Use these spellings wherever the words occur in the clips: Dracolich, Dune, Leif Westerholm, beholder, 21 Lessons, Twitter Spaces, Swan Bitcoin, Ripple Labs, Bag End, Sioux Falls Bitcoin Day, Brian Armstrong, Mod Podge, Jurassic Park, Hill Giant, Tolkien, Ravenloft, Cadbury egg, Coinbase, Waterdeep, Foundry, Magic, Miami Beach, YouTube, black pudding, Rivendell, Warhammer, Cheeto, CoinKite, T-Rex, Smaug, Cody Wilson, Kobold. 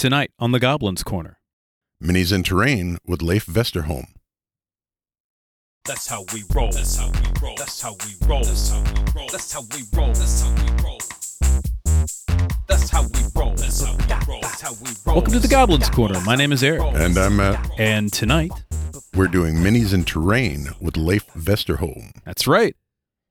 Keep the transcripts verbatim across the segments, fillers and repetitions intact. Tonight on the Goblins Corner. Minis and Terrain with Leif Westerholm. That's how we roll. That's how we roll. That's how we roll. That's how we roll. That's how we roll. That's how we roll. That's how we roll. That's how we roll. That's how we roll. Welcome to the Goblins Corner. My name is Eric. And I'm Matt. And tonight we're doing Minis and Terrain with Leif Westerholm. That's right.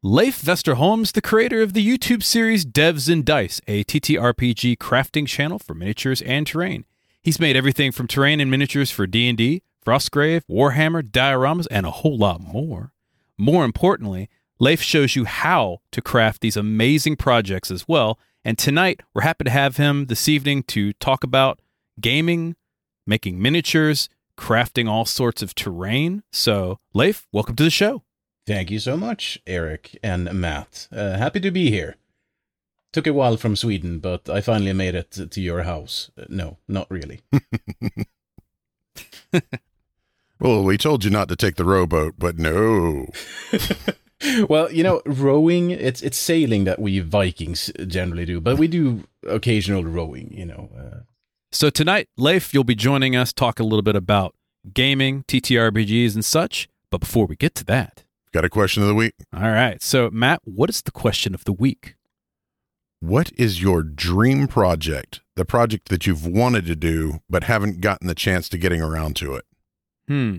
Leif Westerholm's the creator of the YouTube series Devs and Dice, a T T R P G crafting channel for miniatures and terrain. He's made everything from terrain and miniatures for D and D, Frostgrave, Warhammer, dioramas, and a whole lot more. More importantly, Leif shows you how to craft these amazing projects as well, and tonight we're happy to have him this evening to talk about gaming, making miniatures, crafting all sorts of terrain. So, Leif, welcome to the show. Thank you so much, Eric and Matt. Uh, happy to be here. Took a while from Sweden, but I finally made it to your house. Uh, no, not really. Well, we told you not to take the rowboat, but no. Well, you know, rowing, it's it's sailing that we Vikings generally do, but we do occasional rowing, you know. Uh. So tonight, Leif, you'll be joining us, talk a little bit about gaming, T T R P Gs and such. But before we get to that, got a question of the week. All right. So, Matt, what is the question of the week? What is your dream project? The project that you've wanted to do, but haven't gotten the chance to getting around to it? Hmm.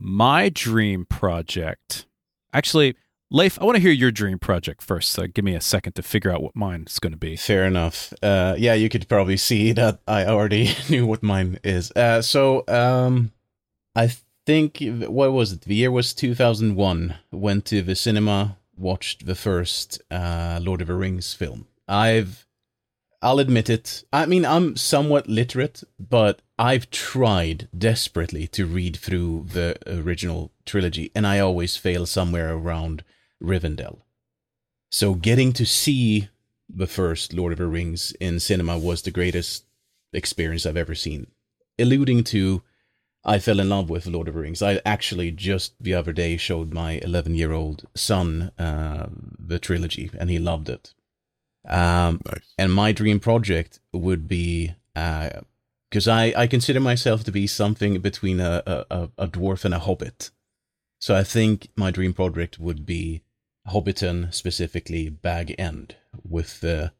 My dream project. Actually, Leif, I want to hear your dream project first. So give me a second to figure out what mine's going to be. Fair enough. Uh, yeah, you could probably see that I already knew what mine is. Uh, so, um, I think... think, what was it? The year was two thousand one. Went to the cinema, watched the first uh, Lord of the Rings film. I've, I'll admit it. I mean, I'm somewhat literate, but I've tried desperately to read through the original trilogy, and I always fail somewhere around Rivendell. So getting to see the first Lord of the Rings in cinema was the greatest experience I've ever seen. Alluding to I fell in love with Lord of the Rings. I actually just the other day showed my eleven-year-old son uh, the trilogy, and he loved it. Um, nice. And my dream project would be, because uh, I, I consider myself to be something between a, a, a dwarf and a hobbit. So I think my dream project would be Hobbiton, specifically Bag End, with the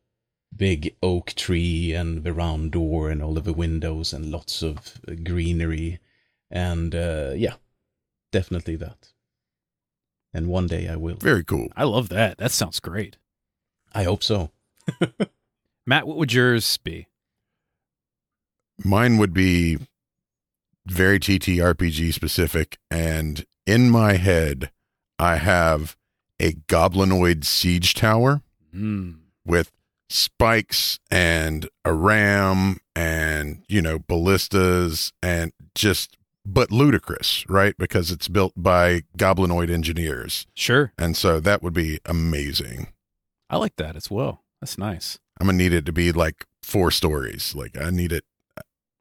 big oak tree and the round door and all of the windows and lots of greenery. And uh, yeah, definitely that. And one day I will. Very cool. I love that. That sounds great. I hope so. Matt, what would yours be? Mine would be very T T R P G specific. And in my head, I have a goblinoid siege tower mm. with spikes and a ram and, you know, ballistas and just... but ludicrous, right? Because it's built by goblinoid engineers. Sure. And so that would be amazing. I like that as well. That's nice. I'm going to need it to be like four stories. Like I need it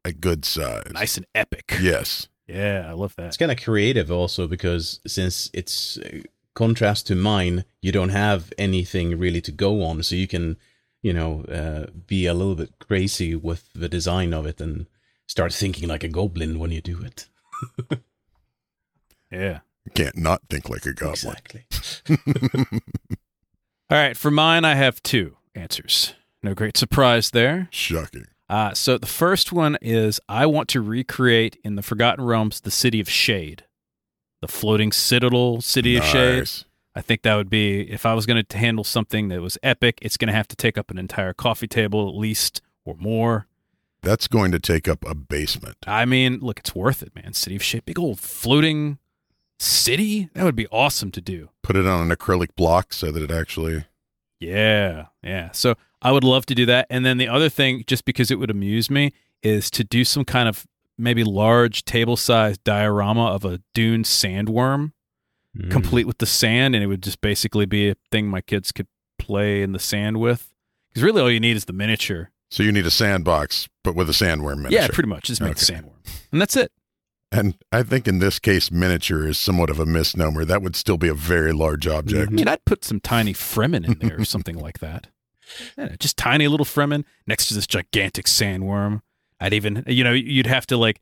a good size. Nice and epic. Yes. Yeah, I love that. It's kind of creative also because since it's uh, contrast to mine, you don't have anything really to go on. So you can, you know, uh, be a little bit crazy with the design of it and start thinking like a goblin when you do it. Yeah. You can't not think like a goblin. Exactly. All right. For mine, I have two answers. No great surprise there. Shocking. Uh, so the first one is I want to recreate in the Forgotten Realms the City of Shade, the floating citadel City nice. Of Shade. I think that would be, if I was going to handle something that was epic, it's going to have to take up an entire coffee table at least or more. That's going to take up a basement. I mean, look, it's worth it, man. City of Shade, big old floating city. That would be awesome to do. Put it on an acrylic block so that it actually... Yeah, yeah. So I would love to do that. And then the other thing, just because it would amuse me, is to do some kind of maybe large table-sized diorama of a Dune sandworm, mm. complete with the sand, and it would just basically be a thing my kids could play in the sand with. Because really all you need is the miniature. So you need a sandbox, but with a sandworm miniature. Yeah, pretty much. Just make okay. a sandworm. And that's it. And I think in this case, miniature is somewhat of a misnomer. That would still be a very large object. Mm-hmm. I mean, I'd put some tiny Fremen in there or something like that. Just tiny little Fremen next to this gigantic sandworm. I'd even, you know, you'd have to like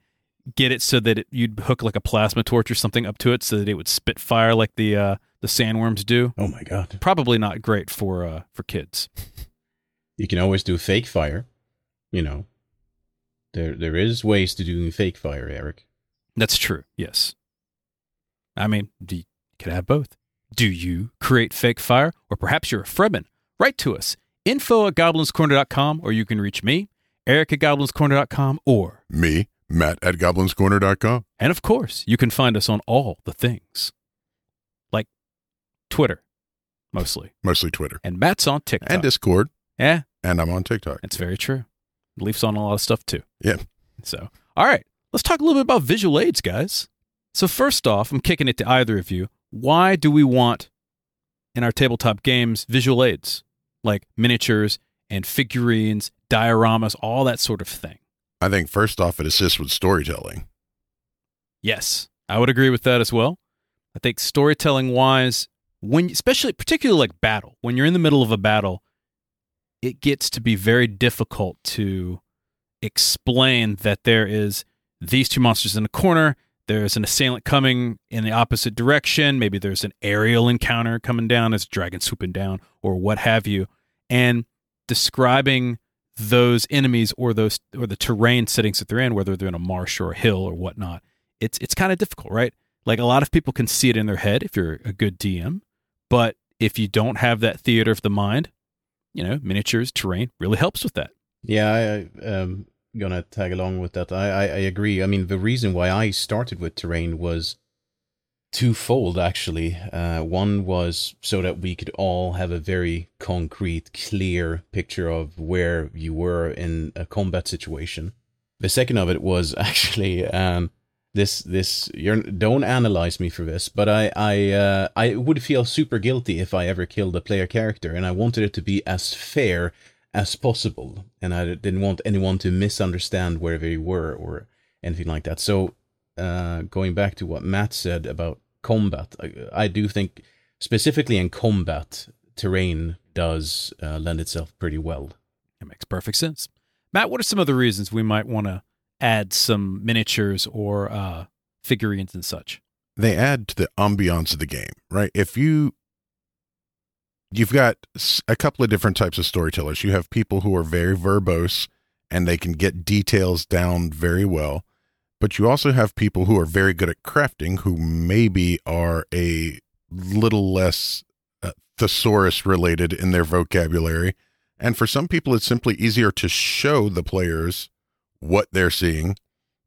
get it so that it, you'd hook like a plasma torch or something up to it so that it would spit fire like the uh, the sandworms do. Oh my God. Probably not great for uh, for kids. You can always do fake fire, you know. There there is ways to do fake fire, Eric. That's true. Yes. I mean, do you, could have both. Do you create fake fire? Or perhaps you're a Fremen. Write to us. Info at goblins corner dot com, or you can reach me, Eric at goblins corner dot com, or me, Matt at goblins corner dot com. And of course, you can find us on all the things. Like Twitter, mostly. Mostly Twitter. And Matt's on TikTok. And Discord. Yeah. And I'm on TikTok. That's very true. Leif's on a lot of stuff too. Yeah. So, all right. Let's talk a little bit about visual aids, guys. So first off, I'm kicking it to either of you. Why do we want, in our tabletop games, visual aids? Like miniatures and figurines, dioramas, all that sort of thing. I think first off, it assists with storytelling. Yes, I would agree with that as well. I think storytelling-wise, when especially particularly like battle, when you're in the middle of a battle, it gets to be very difficult to explain that there is these two monsters in a corner, there's an assailant coming in the opposite direction, maybe there's an aerial encounter coming down, there's a dragon swooping down, or what have you. And describing those enemies or those or the terrain settings that they're in, whether they're in a marsh or a hill or whatnot, it's it's kind of difficult, right? Like a lot of people can see it in their head if you're a good D M, but if you don't have that theater of the mind, you know, miniatures, terrain really helps with that. Yeah, I... um gonna tag along with that. I, I I agree. I mean, the reason why I started with terrain was twofold, actually. Uh, one was so that we could all have a very concrete, clear picture of where you were in a combat situation. The second of it was actually um this this. You're, don't analyze me for this, but I I uh, I would feel super guilty if I ever killed a player character, and I wanted it to be as fair as possible, and I didn't want anyone to misunderstand where they were or anything like that. So uh, going back to what Matt said about combat, I, I do think specifically in combat, terrain does uh, lend itself pretty well. It makes perfect sense. Matt, what are some of the reasons we might want to add some miniatures or uh, figurines and such? They add to the ambiance of the game, right? If you... You've got a couple of different types of storytellers. You have people who are very verbose and they can get details down very well, but you also have people who are very good at crafting who maybe are a little less uh, thesaurus related in their vocabulary. And for some people, it's simply easier to show the players what they're seeing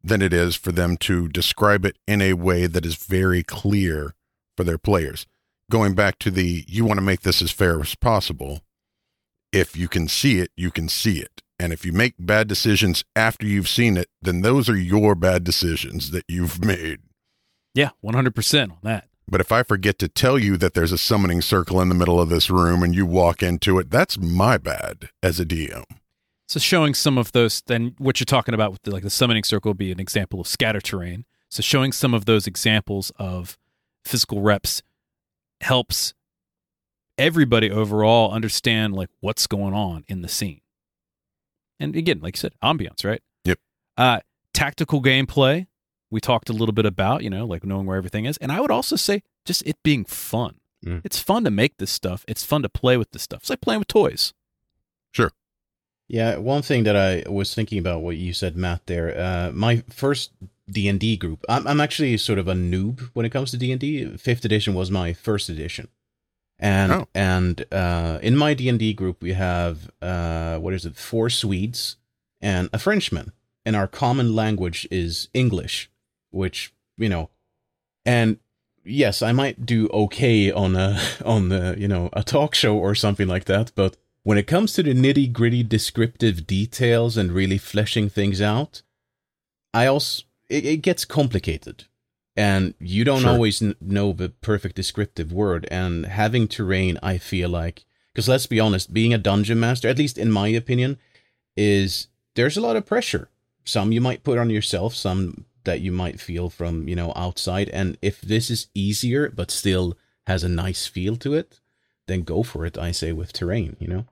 than it is for them to describe it in a way that is very clear for their players. Going back to the, you want to make this as fair as possible. If you can see it, you can see it. And if you make bad decisions after you've seen it, then those are your bad decisions that you've made. Yeah, one hundred percent on that. But if I forget to tell you that there's a summoning circle in the middle of this room and you walk into it, that's my bad as a D M. So showing some of those, then what you're talking about with the, like the summoning circle would be an example of scatter terrain. So showing some of those examples of physical reps helps everybody overall understand like what's going on in the scene. And again, like you said, ambiance, right? Yep. Uh, tactical gameplay. We talked a little bit about, you know, like knowing where everything is. And I would also say just it being fun. Mm. It's fun to make this stuff. It's fun to play with this stuff. It's like playing with toys. Sure. Yeah. One thing that I was thinking about what you said, Matt, there, uh, my first D and D group. I'm I'm actually sort of a noob when it comes to D and D. Fifth edition was my first edition, and oh. and uh, in my D and D group we have uh, what is it? Four Swedes and a Frenchman, and our common language is English, which you know, and yes, I might do okay on a on the you know a talk show or something like that, but when it comes to the nitty gritty descriptive details and really fleshing things out, I also It, it gets complicated, and you don't sure. always n- know the perfect descriptive word. And having terrain, I feel like, because let's be honest, being a dungeon master, at least in my opinion, is there's a lot of pressure. Some you might put on yourself, some that you might feel from, you know, outside. And if this is easier, but still has a nice feel to it, then go for it, I say, with terrain, you know?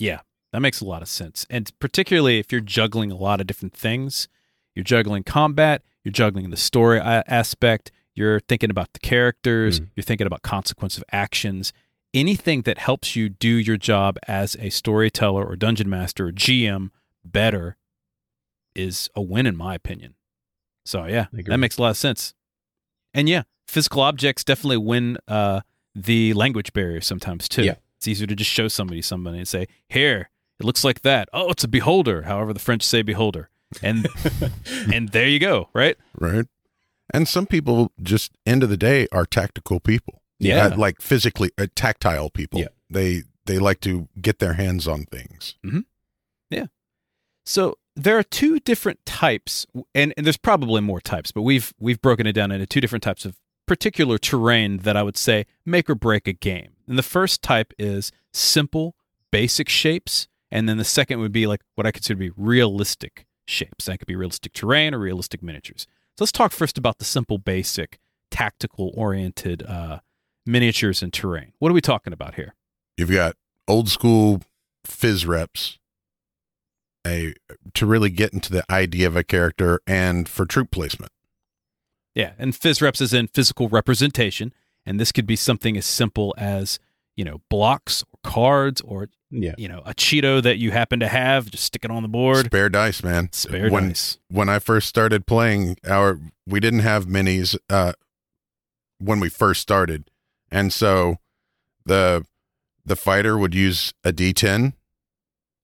Yeah, that makes a lot of sense. And particularly if you're juggling a lot of different things, you're juggling combat, you're juggling the story aspect, you're thinking about the characters, mm. you're thinking about consequence of actions, anything that helps you do your job as a storyteller or dungeon master or G M better is a win in my opinion. So yeah, that makes a lot of sense. And yeah, physical objects definitely win uh, the language barrier sometimes too. Yeah. It's easier to just show somebody somebody and say, here, it looks like that. Oh, it's a beholder. However, the French say beholder. And and there you go, right? Right. And some people just, end of the day, are tactical people. Yeah. Uh, like physically, uh, tactile people. Yeah. They, they like to get their hands on things. Mm-hmm. Yeah. So there are two different types, and, and there's probably more types, but we've we've broken it down into two different types of particular terrain that I would say make or break a game. And the first type is simple, basic shapes, and then the second would be like what I consider to be realistic shapes. That could be realistic terrain or realistic miniatures. So let's talk first about the simple, basic, tactical-oriented uh, miniatures and terrain. What are we talking about here? You've got old-school phys reps a, to really get into the idea of a character and for troop placement. Yeah, and phys reps is in physical representation, and this could be something as simple as, you know, blocks or cards or, yeah. you know, a Cheeto that you happen to have, just stick it on the board. Spare dice, man. Spare when, dice. When I first started playing, our we didn't have minis uh, when we first started, and so the the fighter would use a D ten,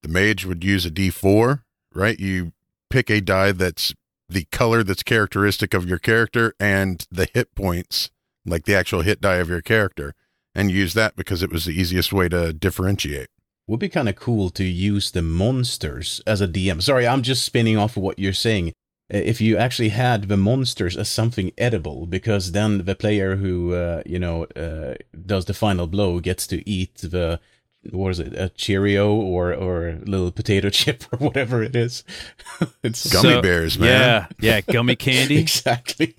the mage would use a D four, right? You pick a die that's the color that's characteristic of your character and the hit points, like the actual hit die of your character, and use that because it was the easiest way to differentiate. Would be kind of cool to use the monsters as a D M. Sorry, I'm just spinning off of what you're saying. If you actually had the monsters as something edible, because then the player who, uh, you know, uh, does the final blow gets to eat the, what is it, a Cheerio or or little potato chip or whatever it is. It's gummy so, bears, man. Yeah, yeah, gummy candy. Exactly.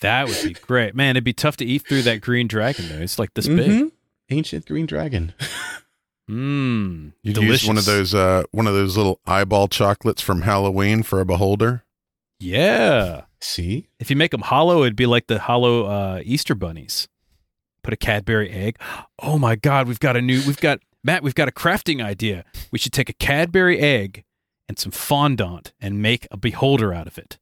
That would be great. Man, it'd be tough to eat through that green dragon, though. It's like this mm-hmm. big. Ancient green dragon. Mmm. You'd delicious. Use one of those uh, one of those little eyeball chocolates from Halloween for a beholder. Yeah. See? If you make them hollow, it'd be like the hollow uh, Easter bunnies. Put a Cadbury egg. Oh my God, we've got a new, we've got, Matt, we've got a crafting idea. We should take a Cadbury egg and some fondant and make a beholder out of it.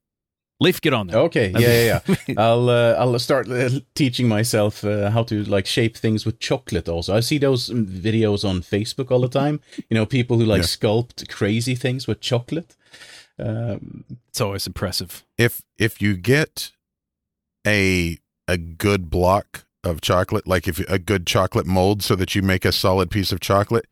Leif, get on there. Okay, yeah, yeah, yeah. I'll uh, I'll start uh, teaching myself uh, how to like shape things with chocolate. Also, I see those videos on Facebook all the time. You know, people who like yeah. sculpt crazy things with chocolate. Um, it's always impressive. If if you get a a good block of chocolate, like if a good chocolate mold, so that you make a solid piece of chocolate,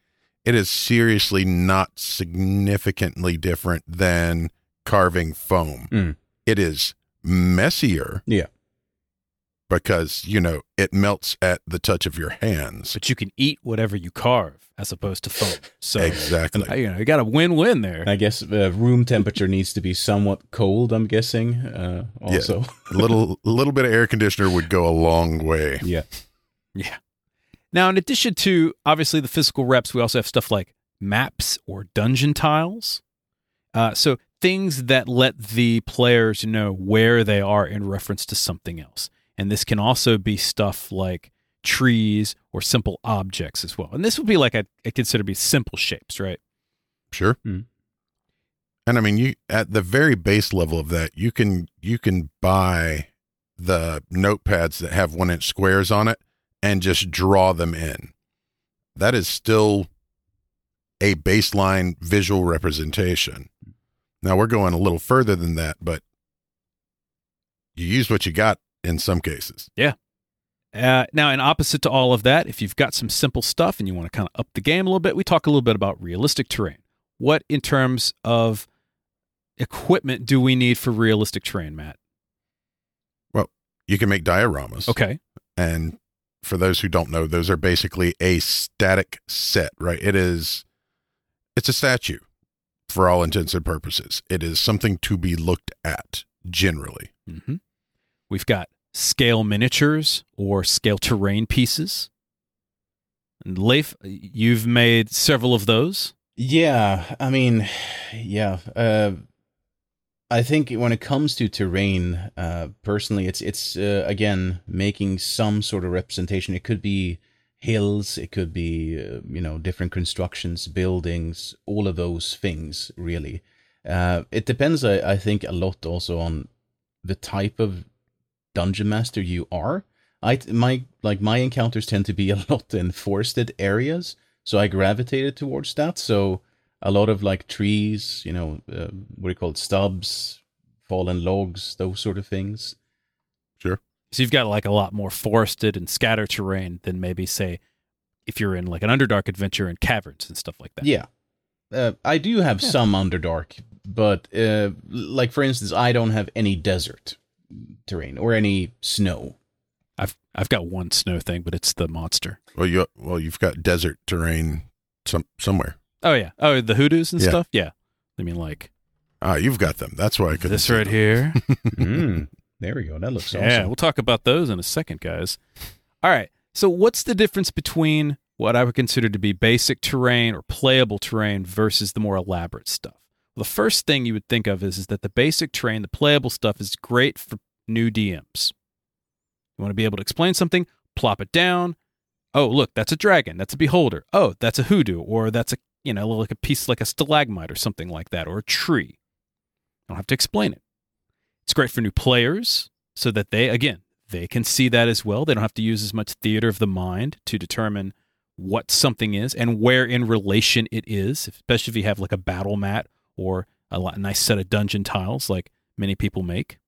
it is seriously not significantly different than carving foam. Mm. It is messier. Yeah. Because, you know, it melts at the touch of your hands. But you can eat whatever you carve as opposed to foam. So, exactly. And, you know, you got a win-win there. I guess the uh, room temperature needs to be somewhat cold, I'm guessing, uh, also. Yeah. A little, little bit of air conditioner would go a long way. Yeah. Yeah. Now, in addition to, obviously, the physical reps, we also have stuff like maps or dungeon tiles. Uh, so... things that let the players know where they are in reference to something else. And this can also be stuff like trees or simple objects as well. And this would be like I consider to be simple shapes, right? Sure. Mm-hmm. And I mean, you at the very base level of that, you can you can buy the notepads that have one inch squares on it and just draw them in. That is still a baseline visual representation. Now, we're going a little further than that, but you use what you got in some cases. Yeah. Uh, now, in opposite to all of that, if you've got some simple stuff and you want to kind of up the game a little bit, we talk a little bit about realistic terrain. What, in terms of equipment, do we need for realistic terrain, Matt? Well, you can make dioramas. Okay. And for those who don't know, those are basically a static set, right? It is, it's a statue. For all intents and purposes, it is something to be looked at generally. Mm-hmm. We've got scale miniatures or scale terrain pieces. Leif, you've made several of those. Yeah, I mean, yeah. Uh, I think when it comes to terrain, uh, personally, it's, it's uh, again, making some sort of representation. It could be hills, it could be, uh, you know, different constructions, buildings, all of those things, really. Uh, it depends, I, I think, a lot also on the type of dungeon master you are. I, my, like, my encounters tend to be a lot in forested areas, so I gravitated towards that. So a lot of, like, trees, you know, uh, what do you call it, stubs, fallen logs, those sort of things. Sure. So you've got, like, a lot more forested and scatter terrain than maybe, say, if you're in, like, an Underdark adventure in caverns and stuff like that. Yeah. Uh, I do have yeah. some Underdark, but, uh, like, for instance, I don't have any desert terrain or any snow. I've I've got one snow thing, but it's the monster. Well, you well you've got desert terrain some somewhere. Oh yeah. Oh, the hoodoos and yeah. stuff. Yeah. I mean, like. Ah, you've got them. That's why I could. This right them. Here. mm, there we go. That looks awesome. Yeah, we'll talk about those in a second, guys. All right. So, what's the difference between what I would consider to be basic terrain or playable terrain versus the more elaborate stuff? Well, the first thing you would think of is is that the basic terrain, the playable stuff, is great for new D Ms. You want to be able to explain something, plop it down. Oh, look, that's a dragon. That's a beholder. Oh, that's a hoodoo. Or that's a, you know, like a piece like a stalagmite or something like that, or a tree. I don't have to explain it. It's great for new players so that they, again, they can see that as well. They don't have to use as much theater of the mind to determine what something is and where in relation it is, especially if you have like a battle mat or a nice set of dungeon tiles like many people make.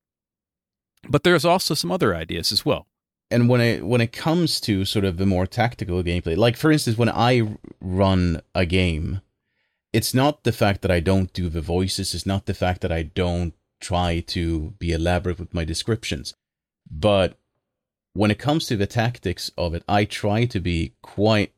But there's also some other ideas as well. And when it, when it comes to sort of the more tactical gameplay, like, for instance, when I run a game, it's not the fact that I don't do the voices. It's not the fact that I don't try to be elaborate with my descriptions. But when it comes to the tactics of it, I try to be quite,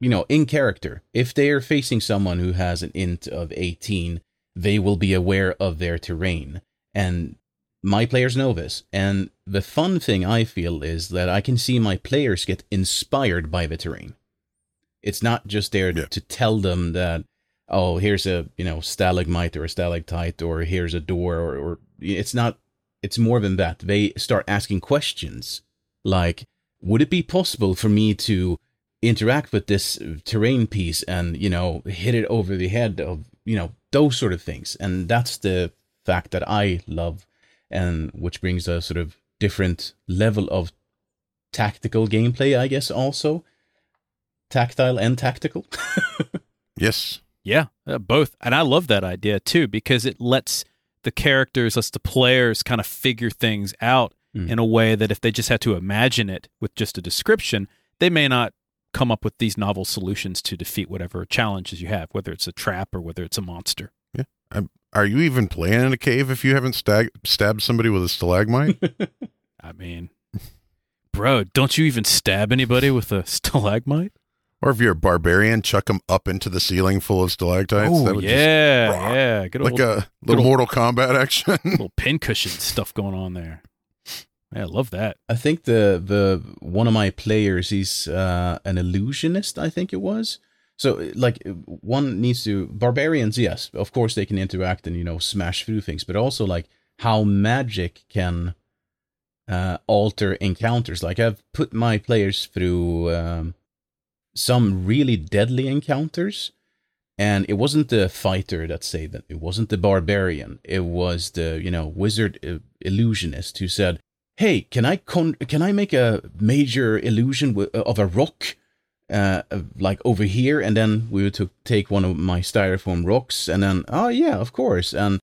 you know, in character. If they are facing someone who has an int of eighteen, they will be aware of their terrain. And my players know this, and the fun thing I feel is that I can see my players get inspired by the terrain. It's not just there yeah. to tell them that, oh, here's a, you know, stalagmite or a stalactite, or here's a door, or, or it's not, it's more than that. They start asking questions like, would it be possible for me to interact with this terrain piece and, you know, hit it over the head of, you know, those sort of things. And that's the fact that I love. And which brings a sort of different level of tactical gameplay, I guess, also. Tactile and tactical. Yes. Yeah, uh, both. And I love that idea, too, because it lets the characters, lets the players kind of figure things out mm. in a way that if they just had to imagine it with just a description, they may not come up with these novel solutions to defeat whatever challenges you have, whether it's a trap or whether it's a monster. Yeah, I'm- Are you even playing in a cave if you haven't stag- stabbed somebody with a stalagmite? I mean, bro, don't you even stab anybody with a stalagmite? Or if you're a barbarian, chuck them up into the ceiling full of stalactites. Oh, that would yeah, just, rah, yeah. Good old, like a little Mortal Kombat action. Little pincushion stuff going on there. Yeah, I love that. I think the the one of my players, he's uh, an illusionist, I think it was. So, like, one needs to... Barbarians, yes, of course they can interact and, you know, smash through things, but also, like, how magic can uh, alter encounters. Like, I've put my players through um, some really deadly encounters, and it wasn't the fighter that saved them. It wasn't the barbarian. It was the, you know, wizard uh, illusionist who said, hey, can I con- can I make a major illusion w- of a rock? Uh, like over here, and then we would t- take one of my styrofoam rocks, and then, oh yeah, of course. And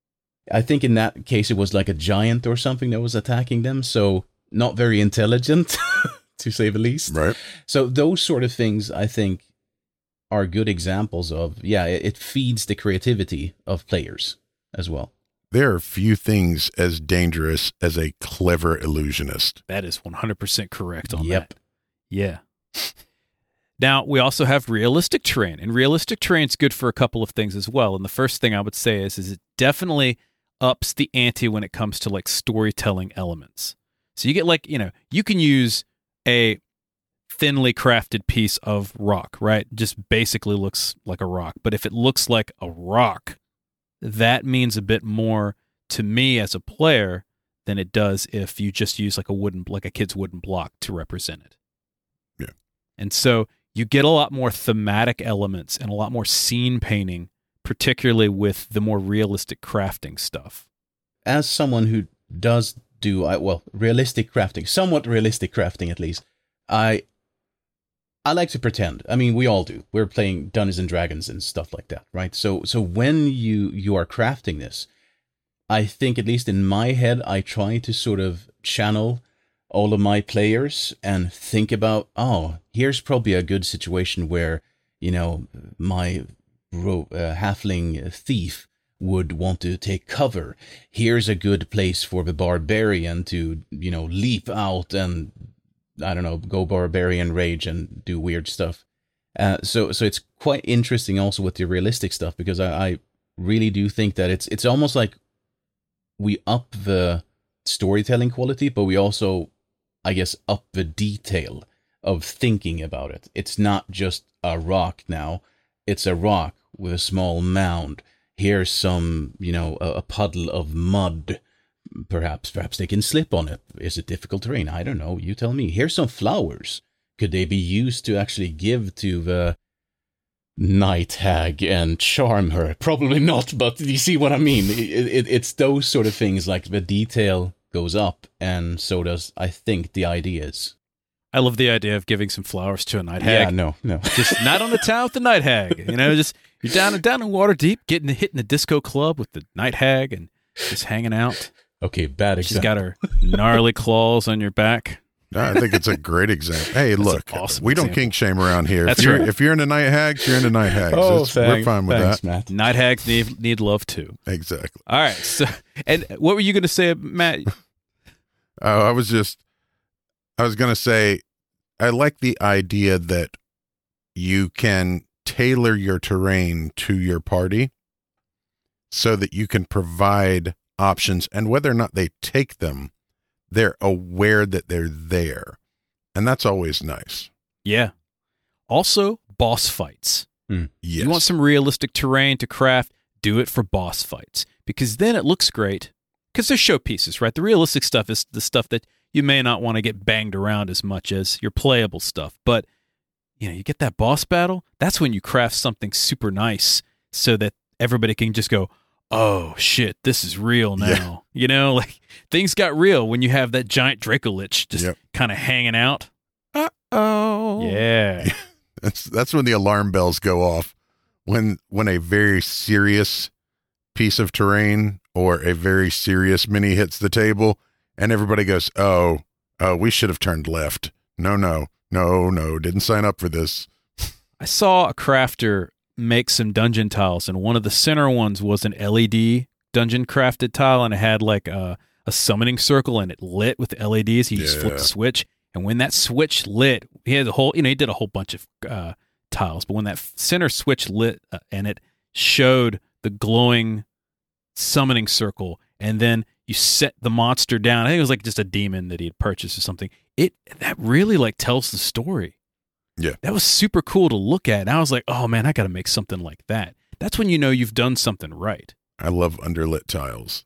I think in that case, it was like a giant or something that was attacking them, so not very intelligent, to say the least. Right. So those sort of things, I think, are good examples of, yeah, it feeds the creativity of players as well. There are few things as dangerous as a clever illusionist. That is one hundred percent correct on yep. that. Yeah. Now, we also have realistic terrain, and realistic terrain's good for a couple of things as well. And the first thing I would say is, is it definitely ups the ante when it comes to, like, storytelling elements. So you get, like, you know, you can use a thinly crafted piece of rock, right? Just basically looks like a rock. But if it looks like a rock, that means a bit more to me as a player than it does if you just use like a wooden, like a kid's wooden block to represent it. Yeah. And so you get a lot more thematic elements and a lot more scene painting, particularly with the more realistic crafting stuff. As someone who does do, I, well, realistic crafting, somewhat realistic crafting at least, I I like to pretend. I mean, we all do. We're playing Dungeons and Dragons and stuff like that, right? So so when you, you are crafting this, I think, at least in my head, I try to sort of channel all of my players and think about, oh, here's probably a good situation where, you know, my ro- uh, halfling thief would want to take cover. Here's a good place for the barbarian to, you know, leap out and, I don't know, go barbarian rage and do weird stuff. Uh, so so it's quite interesting also with the realistic stuff, because I, I really do think that it's it's almost like we up the storytelling quality, but we also, I guess, up the detail of thinking about it. It's not just a rock now. It's a rock with a small mound. Here's some, you know, a, a puddle of mud. Perhaps, perhaps they can slip on it. Is it difficult terrain? I don't know. You tell me. Here's some flowers. Could they be used to actually give to the Night Hag and charm her? Probably not, but you see what I mean. It, it, it's those sort of things, like the detail goes up, and so does, I think, the ideas. I love the idea of giving some flowers to a Night Hag. Yeah, no, no. Just not on the town with the Night Hag. You know, just you're down, down in Waterdeep, getting hitting the disco club with the Night Hag and just hanging out. Okay, bad example. She's got her gnarly claws on your back. I think it's a great example. Hey, That's look, awesome we example. Don't kink shame around here. That's if you're, right. If you're into night hags, you're into night hags. Oh, thanks, we're fine with thanks, that. Matt. Night hags need, need love too. Exactly. All right. So, and what were you going to say, Matt? uh, I was just, I was going to say, I like the idea that you can tailor your terrain to your party so that you can provide options, and whether or not they take them, they're aware that they're there, and that's always nice. Yeah. Also, boss fights. Mm. Yes. You want some realistic terrain to craft? Do it for boss fights, because then it looks great. Because they're showpieces, right? The realistic stuff is the stuff that you may not want to get banged around as much as your playable stuff. But you know, you get that boss battle. That's when you craft something super nice, so that everybody can just go, oh shit, this is real now. Yeah. You know, like things got real when you have that giant Dracolich just yep. kind of hanging out. Uh-oh. Yeah. yeah. That's that's when the alarm bells go off. When when a very serious piece of terrain or a very serious mini hits the table and everybody goes, "Oh, oh, we should have turned left. No, no. No, no. Didn't sign up for this." I saw a crafter make some dungeon tiles, and one of the center ones was an L E D dungeon crafted tile, and it had like a, a summoning circle, and it lit with L E Ds. He yeah. just flipped the switch, and when that switch lit, he had a whole, you know, he did a whole bunch of uh, tiles, but when that center switch lit uh, and it showed the glowing summoning circle, and then you set the monster down. I think it was like just a demon that he had purchased or something. It that really like tells the story. Yeah, that was super cool to look at. And I was like, oh man, I got to make something like that. That's when you know you've done something right. I love underlit tiles.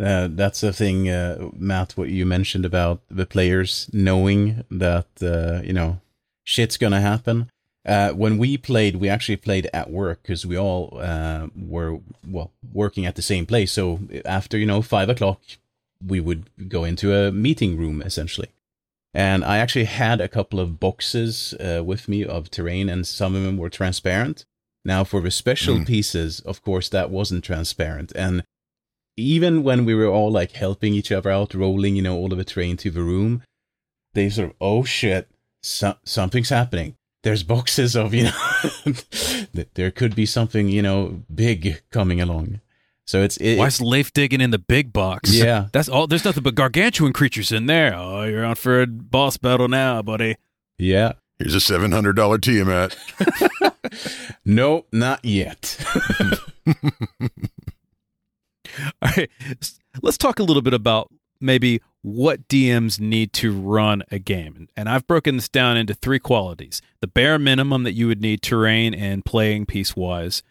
Uh, that's the thing, uh, Matt, what you mentioned about the players knowing that, uh, you know, shit's going to happen. Uh, when we played, we actually played at work because we all uh, were, well, working at the same place. So after, you know, five o'clock, we would go into a meeting room, essentially. And I actually had a couple of boxes uh, with me of terrain, and some of them were transparent. Now, for the special mm. pieces, of course, that wasn't transparent. And even when we were all like helping each other out, rolling, you know, all of the terrain to the room, they sort of, oh shit, so- something's happening. There's boxes of, you know, there could be something, you know, big coming along. So it's it, why's Leif digging in the big box? Yeah, that's all. There's nothing but gargantuan creatures in there. Oh, you're on for a boss battle now, buddy. Yeah, here's a seven hundred dollar Tiamat. No, not yet. All right, let's talk a little bit about maybe what D Ms need to run a game. And I've broken this down into three qualities. The bare minimum that you would need terrain and playing piece-wise.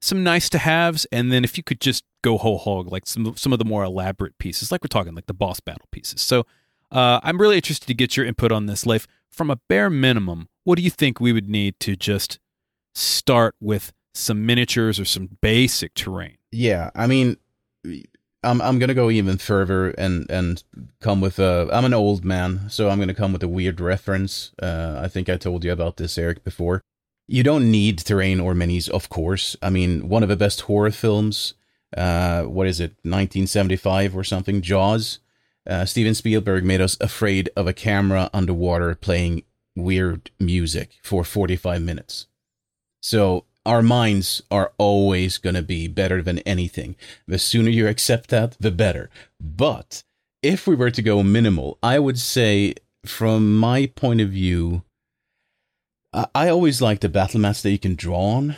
Some nice to haves, and then if you could just go whole hog, like some some of the more elaborate pieces, like we're talking like the boss battle pieces. So uh, I'm really interested to get your input on this, Leif. From a bare minimum, what do you think we would need to just start with some miniatures or some basic terrain? Yeah, I mean, I'm I'm gonna go even further and and come with a. I'm an old man, so I'm gonna come with a weird reference. Uh, I think I told you about this, Eric, before. You don't need terrain or minis, of course. I mean, one of the best horror films, uh, what is it, nineteen seventy-five or something, Jaws. Uh, Steven Spielberg made us afraid of a camera underwater playing weird music for forty-five minutes. So our minds are always going to be better than anything. The sooner you accept that, the better. But if we were to go minimal, I would say, from my point of view, I always like the battle mats that you can draw on,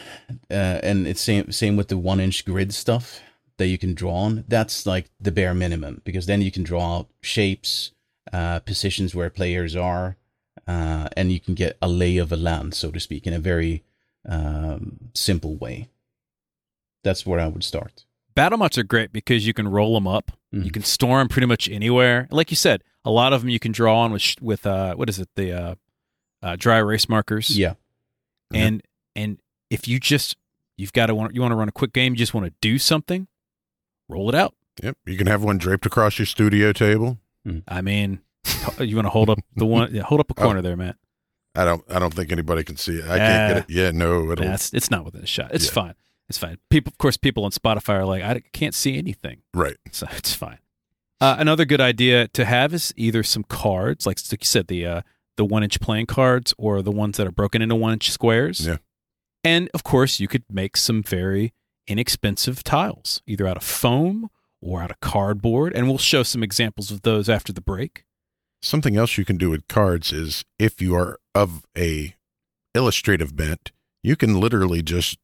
uh, and it's same same with the one-inch grid stuff that you can draw on. That's like the bare minimum, because then you can draw out shapes, uh, positions where players are, uh, and you can get a lay of the land, so to speak, in a very um, simple way. That's where I would start. Battle mats are great because you can roll them up. Mm. You can store them pretty much anywhere. Like you said, a lot of them you can draw on with, with uh, what is it, the... Uh, Uh, dry erase markers. Yeah. And yeah. and if you just, you've got to want, you want to run a quick game, you just want to do something, roll it out. Yep. You can have one draped across your studio table. Mm. I mean, you want to hold up the one, yeah, hold up a corner oh, there, Matt. I don't, I don't think anybody can see it. I uh, can't get it. Yeah, no. It'll, nah, it's, it's not within a shot. It's yeah. fine. It's fine. People, of course, people on Spotify are like, I can't see anything. Right. So it's fine. Uh, another good idea to have is either some cards, like, like you said, the, uh, the one-inch playing cards or the ones that are broken into one-inch squares. Yeah. And, of course, you could make some very inexpensive tiles, either out of foam or out of cardboard, and we'll show some examples of those after the break. Something else you can do with cards is, if you are of a illustrative bent, you can literally just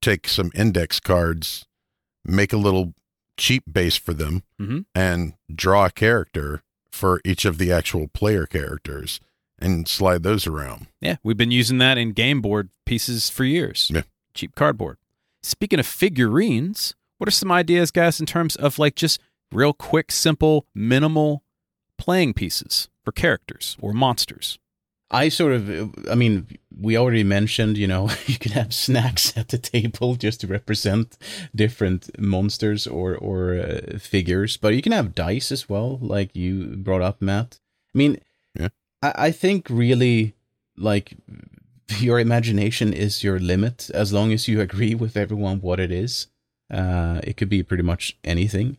take some index cards, make a little cheap base for them, mm-hmm. and draw a character for each of the actual player characters and slide those around. Yeah, we've been using that in game board pieces for years. Yeah. Cheap cardboard. Speaking of figurines, what are some ideas, guys, in terms of like just real quick, simple, minimal playing pieces for characters or monsters? I sort of, I mean, we already mentioned, you know, you could have snacks at the table just to represent different monsters or, or uh, figures, but you can have dice as well, like you brought up, Matt. I mean, yeah. I, I think really, like, your imagination is your limit, as long as you agree with everyone what it is. Uh, it could be pretty much anything.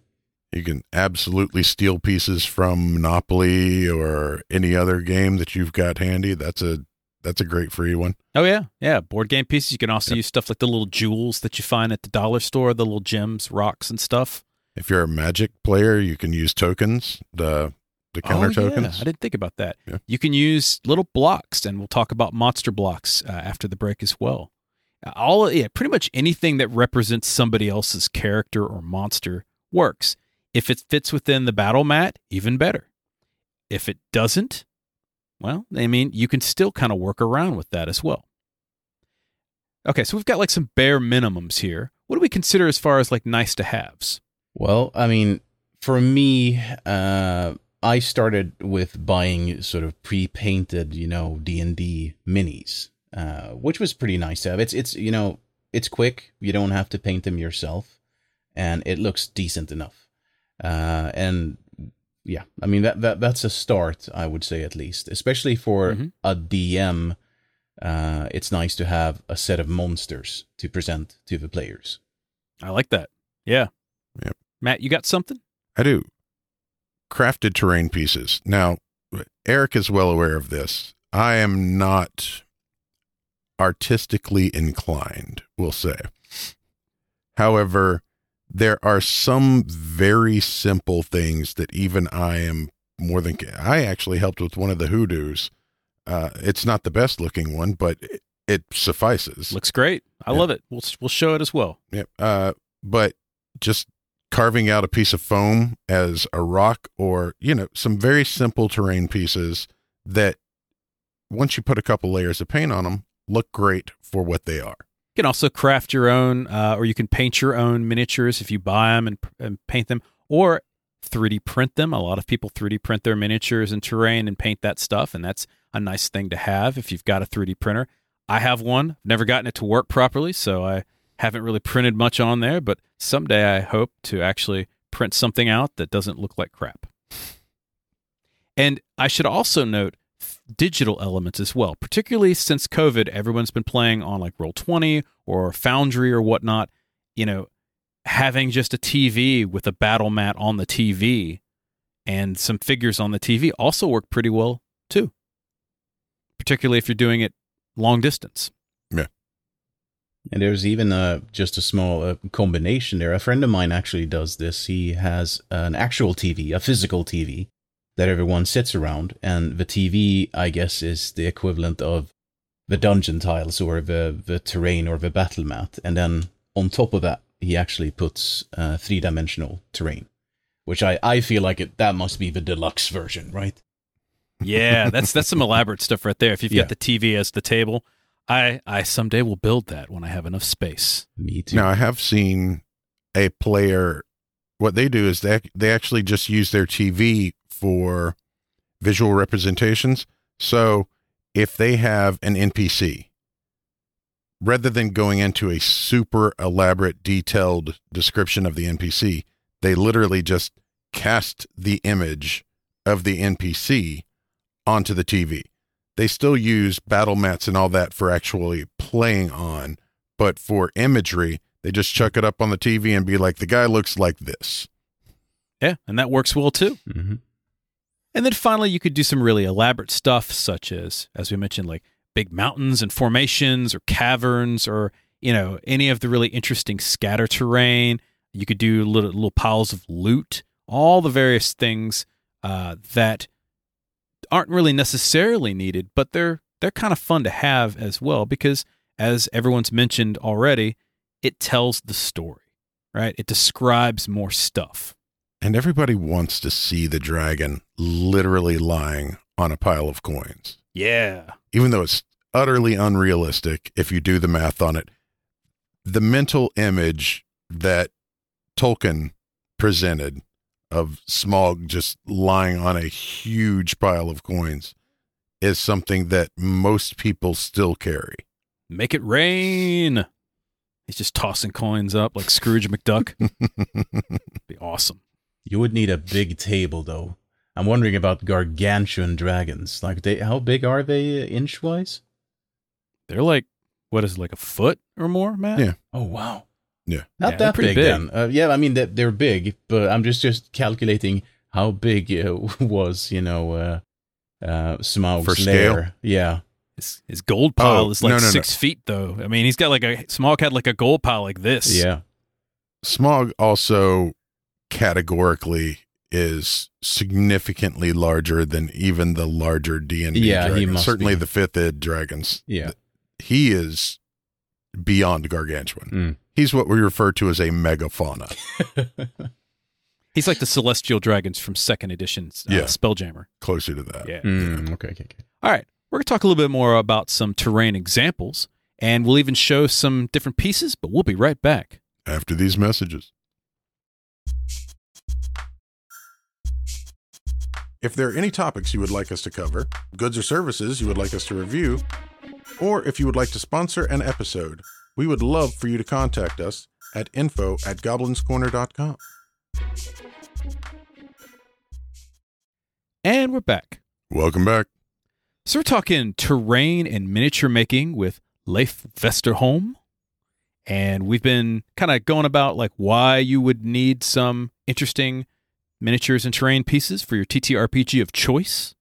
You can absolutely steal pieces from Monopoly or any other game that you've got handy. That's a that's a great free one. Oh, yeah. Yeah, board game pieces. You can also yep. use stuff like the little jewels that you find at the dollar store, the little gems, rocks, and stuff. If you're a Magic player, you can use tokens, the the counter oh, yeah. tokens. I didn't think about that. Yeah. You can use little blocks, and we'll talk about monster blocks uh, after the break as well. All yeah, pretty much anything that represents somebody else's character or monster works. If it fits within the battle mat, even better. If it doesn't, well, I mean, you can still kind of work around with that as well. Okay, so we've got like some bare minimums here. What do we consider as far as like nice to haves? Well, I mean, for me, uh, I started with buying sort of pre-painted, you know, D and D minis, uh, which was pretty nice to have. It's, it's you know, it's quick. You don't have to paint them yourself, and it looks decent enough. Uh, and yeah, I mean, that, that, that's a start, I would say, at least, especially for mm-hmm. a D M. Uh, it's nice to have a set of monsters to present to the players. I like that. Yeah. Yep. Matt, you got something? I do. Crafted terrain pieces. Now, Eric is well aware of this. I am not artistically inclined, we'll say. However, there are some very simple things that even I am more than... I actually helped with one of the hoodoos. Uh, it's not the best looking one, but it, it suffices. Looks great. I yeah. love it. We'll we'll show it as well. Yeah. Uh, but just carving out a piece of foam as a rock, or, you know, some very simple terrain pieces that once you put a couple layers of paint on them, look great for what they are. You can also craft your own, uh, or you can paint your own miniatures if you buy them and, and paint them, or three D print them. A lot of people three D print their miniatures and terrain and paint that stuff, and that's a nice thing to have if you've got a three D printer. I have one. I've never gotten it to work properly, so I haven't really printed much on there, but someday I hope to actually print something out that doesn't look like crap. And I should also note digital elements as well, particularly since COVID, everyone's been playing on like Roll twenty or Foundry or whatnot. You know, having just a T V with a battle mat on the T V and some figures on the T V also work pretty well too, particularly if you're doing it long distance. Yeah. And there's even uh, just a small uh, combination there. A friend of mine actually does this. He has an actual T V, a physical T V that everyone sits around. And the T V, I guess, is the equivalent of the dungeon tiles or the, the terrain or the battle mat. And then on top of that, he actually puts uh, three-dimensional terrain, which I, I feel like it, that must be the deluxe version, right? Yeah, that's that's some elaborate stuff right there. If you've yeah. got the T V as the table, I, I someday will build that when I have enough space. Me too. Now, I have seen a player, what they do is they, they actually just use their T V for visual representations. So if they have an N P C, rather than going into a super elaborate, detailed description of the N P C, they literally just cast the image of the N P C onto the T V. They still use battle mats and all that for actually playing on, but for imagery, they just chuck it up on the T V and be like, the guy looks like this. Yeah, and that works well too. Mm-hmm. And then finally, you could do some really elaborate stuff, such as, as we mentioned, like big mountains and formations or caverns or, you know, any of the really interesting scatter terrain. You could do little, little piles of loot, all the various things uh, that aren't really necessarily needed, but they're they're kind of fun to have as well, because as everyone's mentioned already, it tells the story, right? It describes more stuff. And everybody wants to see the dragon literally lying on a pile of coins. Yeah. Even though it's utterly unrealistic, if you do the math on it, the mental image that Tolkien presented of Smaug just lying on a huge pile of coins is something that most people still carry. Make it rain. He's just tossing coins up like Scrooge McDuck. Be awesome. You would need a big table, though. I'm wondering about gargantuan dragons. Like, they, how big are they inch-wise? They're like, what is it, like a foot or more, Matt? Yeah. Oh, wow. Yeah, not yeah, that big, big then. Uh, yeah, I mean they're, they're big, but I'm just, just calculating how big uh, was you know uh, uh, Smaug's for scale. Lair. Yeah, his, his gold pile oh, is like no, no, six no. feet though. I mean, he's got like a Smaug had like a gold pile like this. Yeah, Smaug also categorically is significantly larger than even the larger D and D yeah, dragons. He must certainly be. The fifth ed dragons. Yeah, he is beyond gargantuan. Mm. He's what we refer to as a megafauna. He's like the celestial dragons from second edition uh, yeah. Spelljammer. Closer to that. Yeah. Mm, yeah. Okay, okay, okay. All right. We're going to talk a little bit more about some terrain examples, and we'll even show some different pieces, but we'll be right back. After these messages. If there are any topics you would like us to cover, goods or services you would like us to review, or if you would like to sponsor an episode, we would love for you to contact us at info at goblins corner dot com. And we're back. Welcome back. So we're talking terrain and miniature making with Leif Westerholm. And we've been kind of going about like why you would need some interesting miniatures and terrain pieces for your T T R P G of choice.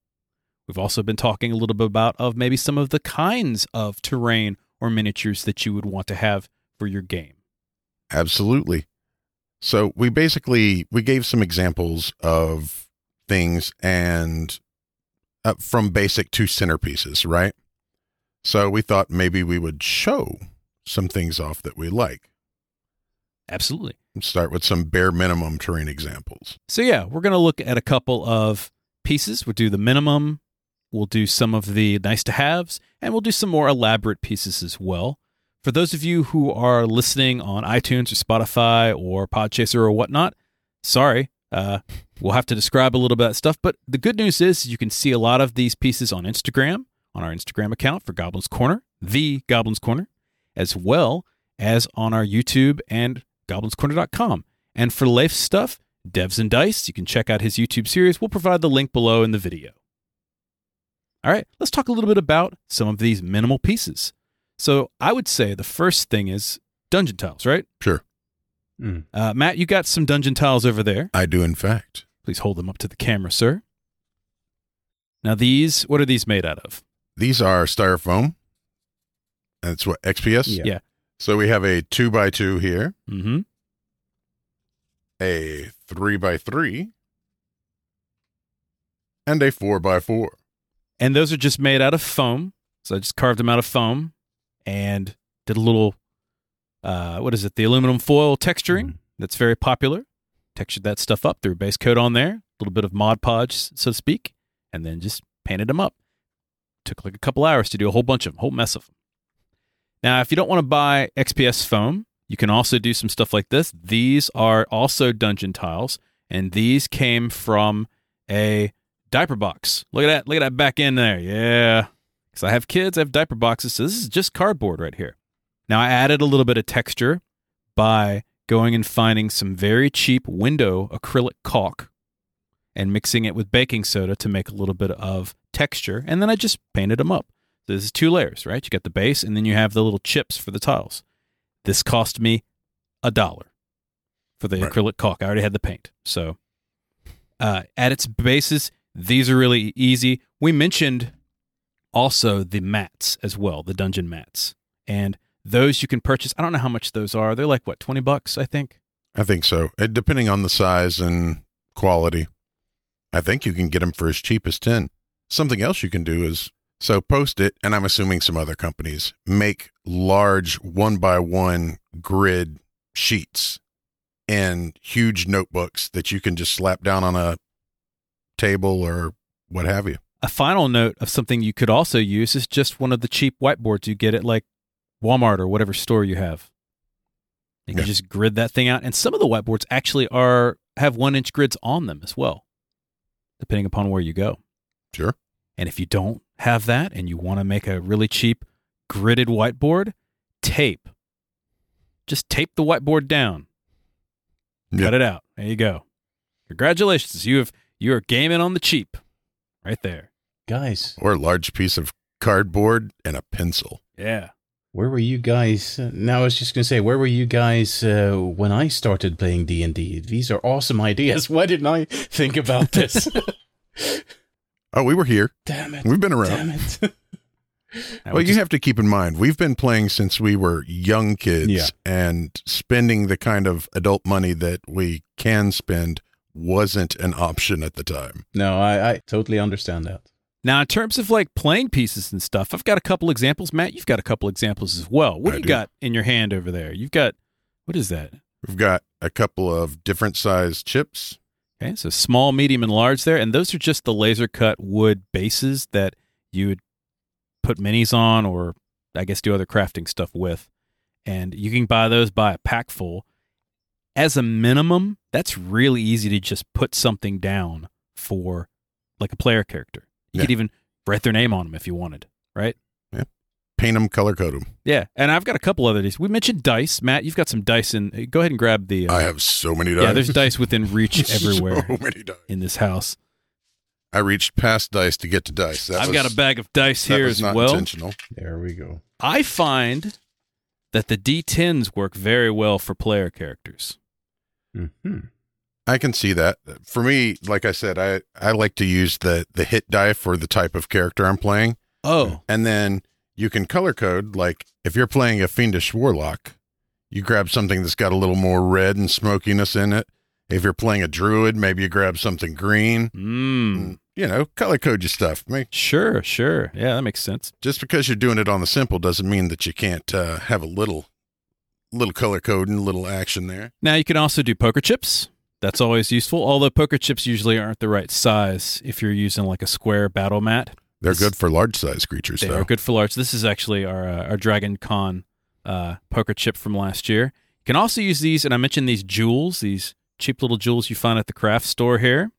We've also been talking a little bit about of maybe some of the kinds of terrain or miniatures that you would want to have for your game. Absolutely. So we basically, we gave some examples of things and uh, from basic to centerpieces, right? So we thought maybe we would show some things off that we like. Absolutely. Start with some bare minimum terrain examples. So yeah, we're going to look at a couple of pieces. We'll do the minimum. We'll do some of the nice to haves, and we'll do some more elaborate pieces as well. For those of you who are listening on iTunes or Spotify or Podchaser or whatnot, sorry, uh, we'll have to describe a little bit of that stuff. But the good news is you can see a lot of these pieces on Instagram, on our Instagram account for Goblins Corner, the Goblins Corner, as well as on our YouTube and Goblins Corner dot com. And for Leif's stuff, Devs and Dice, you can check out his YouTube series. We'll provide the link below in the video. All right, let's talk a little bit about some of these minimal pieces. So I would say the first thing is dungeon tiles, right? Sure. Mm. Uh, Matt, you got some dungeon tiles over there. I do, in fact. Please hold them up to the camera, sir. Now these, what are these made out of? These are styrofoam. That's what, X P S? Yeah. yeah. So we have a two by two here. Mm-hmm. A three by three. And a four by four. And those are just made out of foam. So I just carved them out of foam and did a little, uh, what is it, the aluminum foil texturing. Mm. That's very popular. Textured that stuff up, threw a base coat on there, a little bit of Mod Podge, so to speak, and then just painted them up. Took like a couple hours to do a whole bunch of them, whole mess of them. Now, if you don't want to buy X P S foam, you can also do some stuff like this. These are also dungeon tiles, and these came from a diaper box. Look at that. Look at that back end there. Yeah. Because I have kids, I have diaper boxes, so this is just cardboard right here. Now, I added a little bit of texture by going and finding some very cheap window acrylic caulk and mixing it with baking soda to make a little bit of texture, and then I just painted them up. So this is two layers, right? You got the base, and then you have the little chips for the tiles. This cost me a dollar for the right. acrylic caulk. I already had the paint. So uh, at its basis, these are really easy. We mentioned also the mats as well, the dungeon mats. And those you can purchase. I don't know how much those are. They're like, what, twenty bucks, I think? I think so. It, depending on the size and quality. I think you can get them for as cheap as ten. Something else you can do is, so Post It, and I'm assuming some other companies, make large one-by-one grid sheets and huge notebooks that you can just slap down on a table or what have you. A final note of something you could also use is just one of the cheap whiteboards you get at like Walmart or whatever store you have. You can yeah. just grid that thing out. And some of the whiteboards actually are have one-inch grids on them as well, depending upon where you go. Sure. And if you don't have that and you want to make a really cheap gridded whiteboard, tape. Just tape the whiteboard down. Yep. Cut it out. There you go. Congratulations. You have you are gaming on the cheap. Right there. Guys. Or a large piece of cardboard and a pencil. Yeah. Where were you guys? Uh, now I was just going to say, where were you guys uh, when I started playing D and D? These are awesome ideas. Why didn't I think about this? Oh, we were here. Damn it. We've been around. Damn it. Well, just... you have to keep in mind, we've been playing since we were young kids yeah. and spending the kind of adult money that we can spend wasn't an option at the time. No, I, I totally understand that. Now, in terms of like playing pieces and stuff, I've got a couple examples. Matt, you've got a couple examples as well. What I do you do. got in your hand over there? You've got, what is that? We've got a couple of different size chips. Okay, so small, medium, and large there. And those are just the laser cut wood bases that you would put minis on or I guess do other crafting stuff with. And you can buy those by a pack full. As a minimum, that's really easy to just put something down for like a player character. You yeah. could even write their name on them if you wanted, right? Yeah. Paint them, color code them. Yeah. And I've got a couple other days. We mentioned dice. Matt, you've got some dice in. Go ahead and grab the. Uh, I have so many dice. Yeah, there's dice within reach everywhere so many dice. In this house. I reached past dice to get to dice. That I've was, got a bag of dice here that was as not well. Intentional. There we go. I find that the D tens work very well for player characters. Hmm. I can see that. For me, like I said, I, I like to use the, the hit die for the type of character I'm playing. Oh. And then you can color code, like if you're playing a fiendish warlock, you grab something that's got a little more red and smokiness in it. If you're playing a druid, maybe you grab something green. Mm. You know, color code your stuff. I mean, sure, sure. Yeah, that makes sense. Just because you're doing it on the simple doesn't mean that you can't uh, have a little little color code and a little action there. Now you can also do poker chips. That's always useful, although poker chips usually aren't the right size if you're using like a square battle mat. They're this, good for large-sized creatures, they though. They are good for large. This is actually our uh, our Dragon Con uh, poker chip from last year. You can also use these, and I mentioned these jewels, these cheap little jewels you find at the craft store here.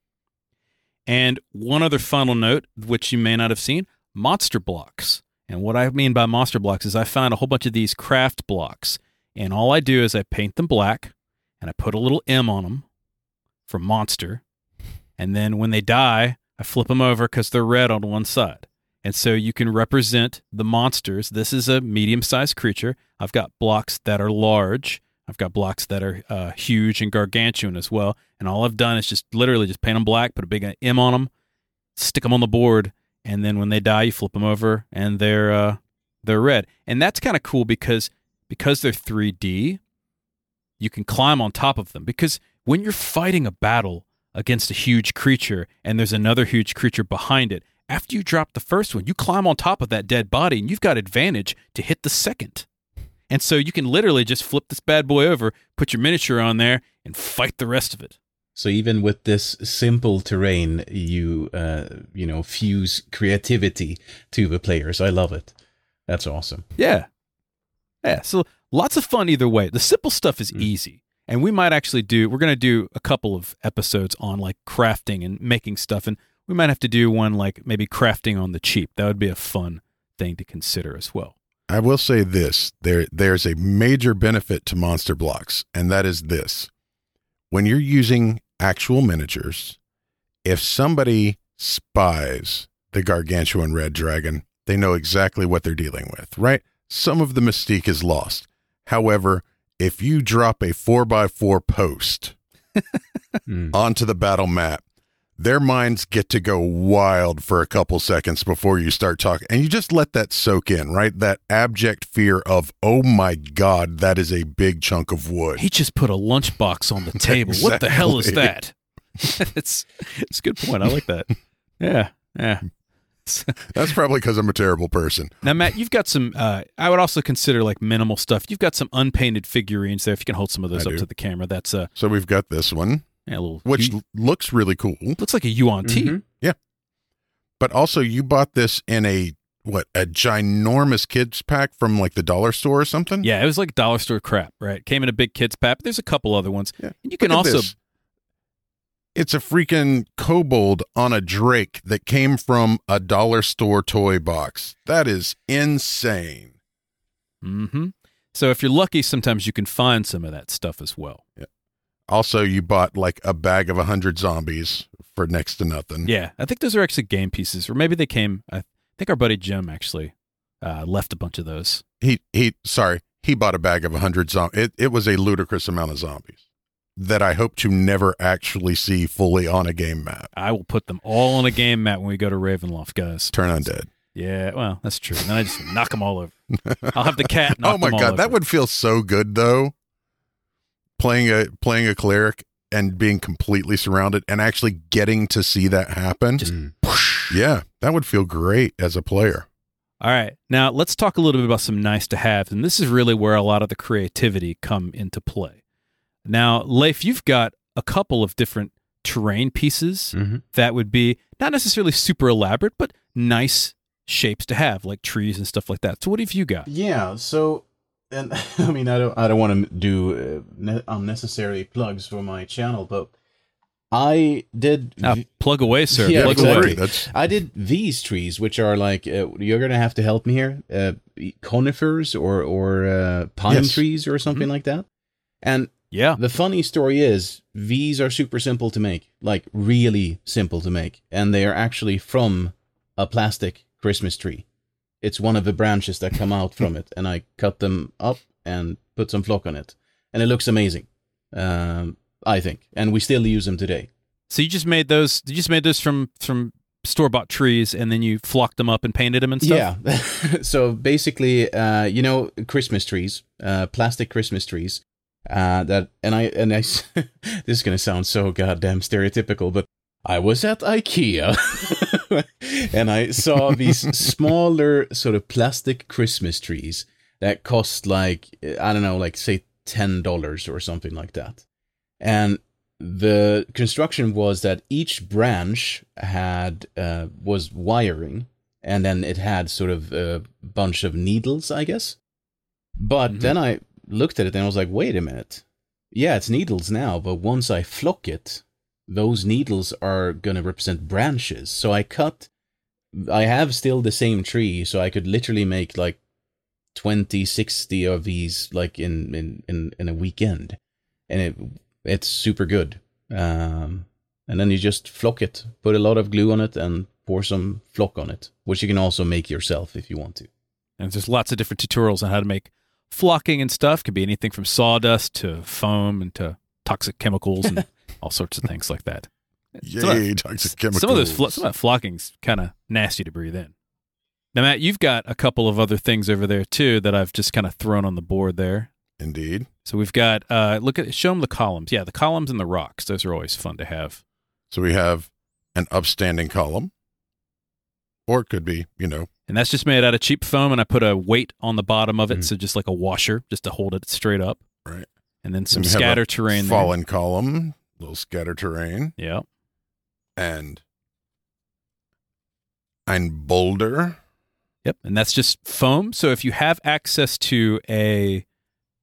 And one other final note, which you may not have seen, monster blocks. And what I mean by monster blocks is I found a whole bunch of these craft blocks, and all I do is I paint them black, and I put a little M on them for monster, and then when they die, I flip them over because they're red on one side. And so you can represent the monsters. This is a medium-sized creature. I've got blocks that are large. I've got blocks that are uh, huge and gargantuan as well. And all I've done is just literally just paint them black, put a big M on them, stick them on the board, and then when they die, you flip them over, and they're uh, they're red. And that's kind of cool because because they're three D, you can climb on top of them. Because when you're fighting a battle against a huge creature and there's another huge creature behind it, after you drop the first one, you climb on top of that dead body and you've got advantage to hit the second. And so you can literally just flip this bad boy over, put your miniature on there, and fight the rest of it. So even with this simple terrain, you uh, you know, fuse creativity to the players. I love it. That's awesome. Yeah. Yeah, so lots of fun either way. The simple stuff is mm. easy. And we might actually do, we're going to do a couple of episodes on like crafting and making stuff. And we might have to do one like maybe crafting on the cheap. That would be a fun thing to consider as well. I will say this, there there's a major benefit to monster blocks. And that is this, when you're using actual miniatures, if somebody spies the gargantuan red dragon, they know exactly what they're dealing with, right? Some of the mystique is lost. However, if you drop a four by four post onto the battle map, their minds get to go wild for a couple seconds before you start talking. And you just let that soak in, right? That abject fear of, oh my God, that is a big chunk of wood. He just put a lunchbox on the table. Exactly. What the hell is that? it's, it's a good point. I like that. Yeah, yeah. That's probably because I'm a terrible person. Now, Matt, you've got some, uh, I would also consider like minimal stuff. You've got some unpainted figurines there. If you can hold some of those I up do. to the camera, that's uh, so we've got this one, yeah, a little, which you, looks really cool. Looks like a Yuan-ti. Mm-hmm. Yeah. But also you bought this in a, what, a ginormous kids pack from like the dollar store or something? Yeah. It was like dollar store crap, right? Came in a big kids pack. But there's a couple other ones. Yeah. And you can Look also... It's a freaking kobold on a drake that came from a dollar store toy box. That is insane. Mm-hmm. So if you're lucky, sometimes you can find some of that stuff as well. Yeah. Also, you bought like a bag of one hundred zombies for next to nothing. Yeah. I think those are actually game pieces, or maybe they came. I think our buddy Jim actually uh, left a bunch of those. He, he, sorry, he bought a bag of one hundred zombies. It, it was a ludicrous amount of zombies that I hope to never actually see fully on a game map. I will put them all on a game map when we go to Ravenloft, guys. Turn undead. Yeah, well, that's true. Then I just knock them all over. I'll have the cat knock them all over. Oh my God, that would feel so good though. Playing a playing a cleric and being completely surrounded and actually getting to see that happen. Just mm. whoosh. Yeah, that would feel great as a player. All right, now let's talk a little bit about some nice to have, and this is really where a lot of the creativity come into play. Now, Leif, you've got a couple of different terrain pieces mm-hmm. that would be not necessarily super elaborate, but nice shapes to have, like trees and stuff like that. So what have you got? Yeah, so, and I mean, I don't I don't want to do uh, ne- unnecessary plugs for my channel, but I did... Uh, v- plug away, sir. Yeah, plug exactly. away. That's... I did these trees, which are like, uh, you're going to have to help me here, uh, conifers or, or uh, pine yes. trees or something mm-hmm. like that. And... Yeah. The funny story is these are super simple to make, like really simple to make. And they are actually from a plastic Christmas tree. It's one of the branches that come out from it. And I cut them up and put some flock on it. And it looks amazing, um, I think. And we still use them today. So you just made those, you just made those from, from store-bought trees and then you flocked them up and painted them and stuff? Yeah. So basically, uh, you know, Christmas trees, uh, plastic Christmas trees. Uh, that and I and I this is gonna sound so goddamn stereotypical, but I was at IKEA and I saw these smaller sort of plastic Christmas trees that cost like, I don't know, like say ten dollars or something like that. And the construction was that each branch had uh, was wiring, and then it had sort of a bunch of needles, I guess. But mm-hmm. then I looked at it and I was like, wait a minute. Yeah, it's needles now, but once I flock it, those needles are going to represent branches. So I cut, I have still the same tree, so I could literally make like twenty, sixty of these like in, in, in, in a weekend. And it it's super good. Um, and then you just flock it, put a lot of glue on it and pour some flock on it, which you can also make yourself if you want to. And there's lots of different tutorials on how to make flocking and stuff. It could be anything from sawdust to foam and to toxic chemicals and all sorts of things like that. Yay, some toxic of, chemicals. Some of those flo- some of that flocking's kind of nasty to breathe in. Now, Matt, you've got a couple of other things over there, too, that I've just kind of thrown on the board there. Indeed. So we've got, uh, look at, show them the columns. Yeah, the columns and the rocks. Those are always fun to have. So we have an upstanding column, or it could be, you know. And that's just made out of cheap foam, and I put a weight on the bottom of it, mm. so just like a washer, just to hold it straight up. Right. And then some and scatter terrain. Fallen there. Column. Little scatter terrain. Yeah. And and boulder. Yep. And that's just foam. So if you have access to a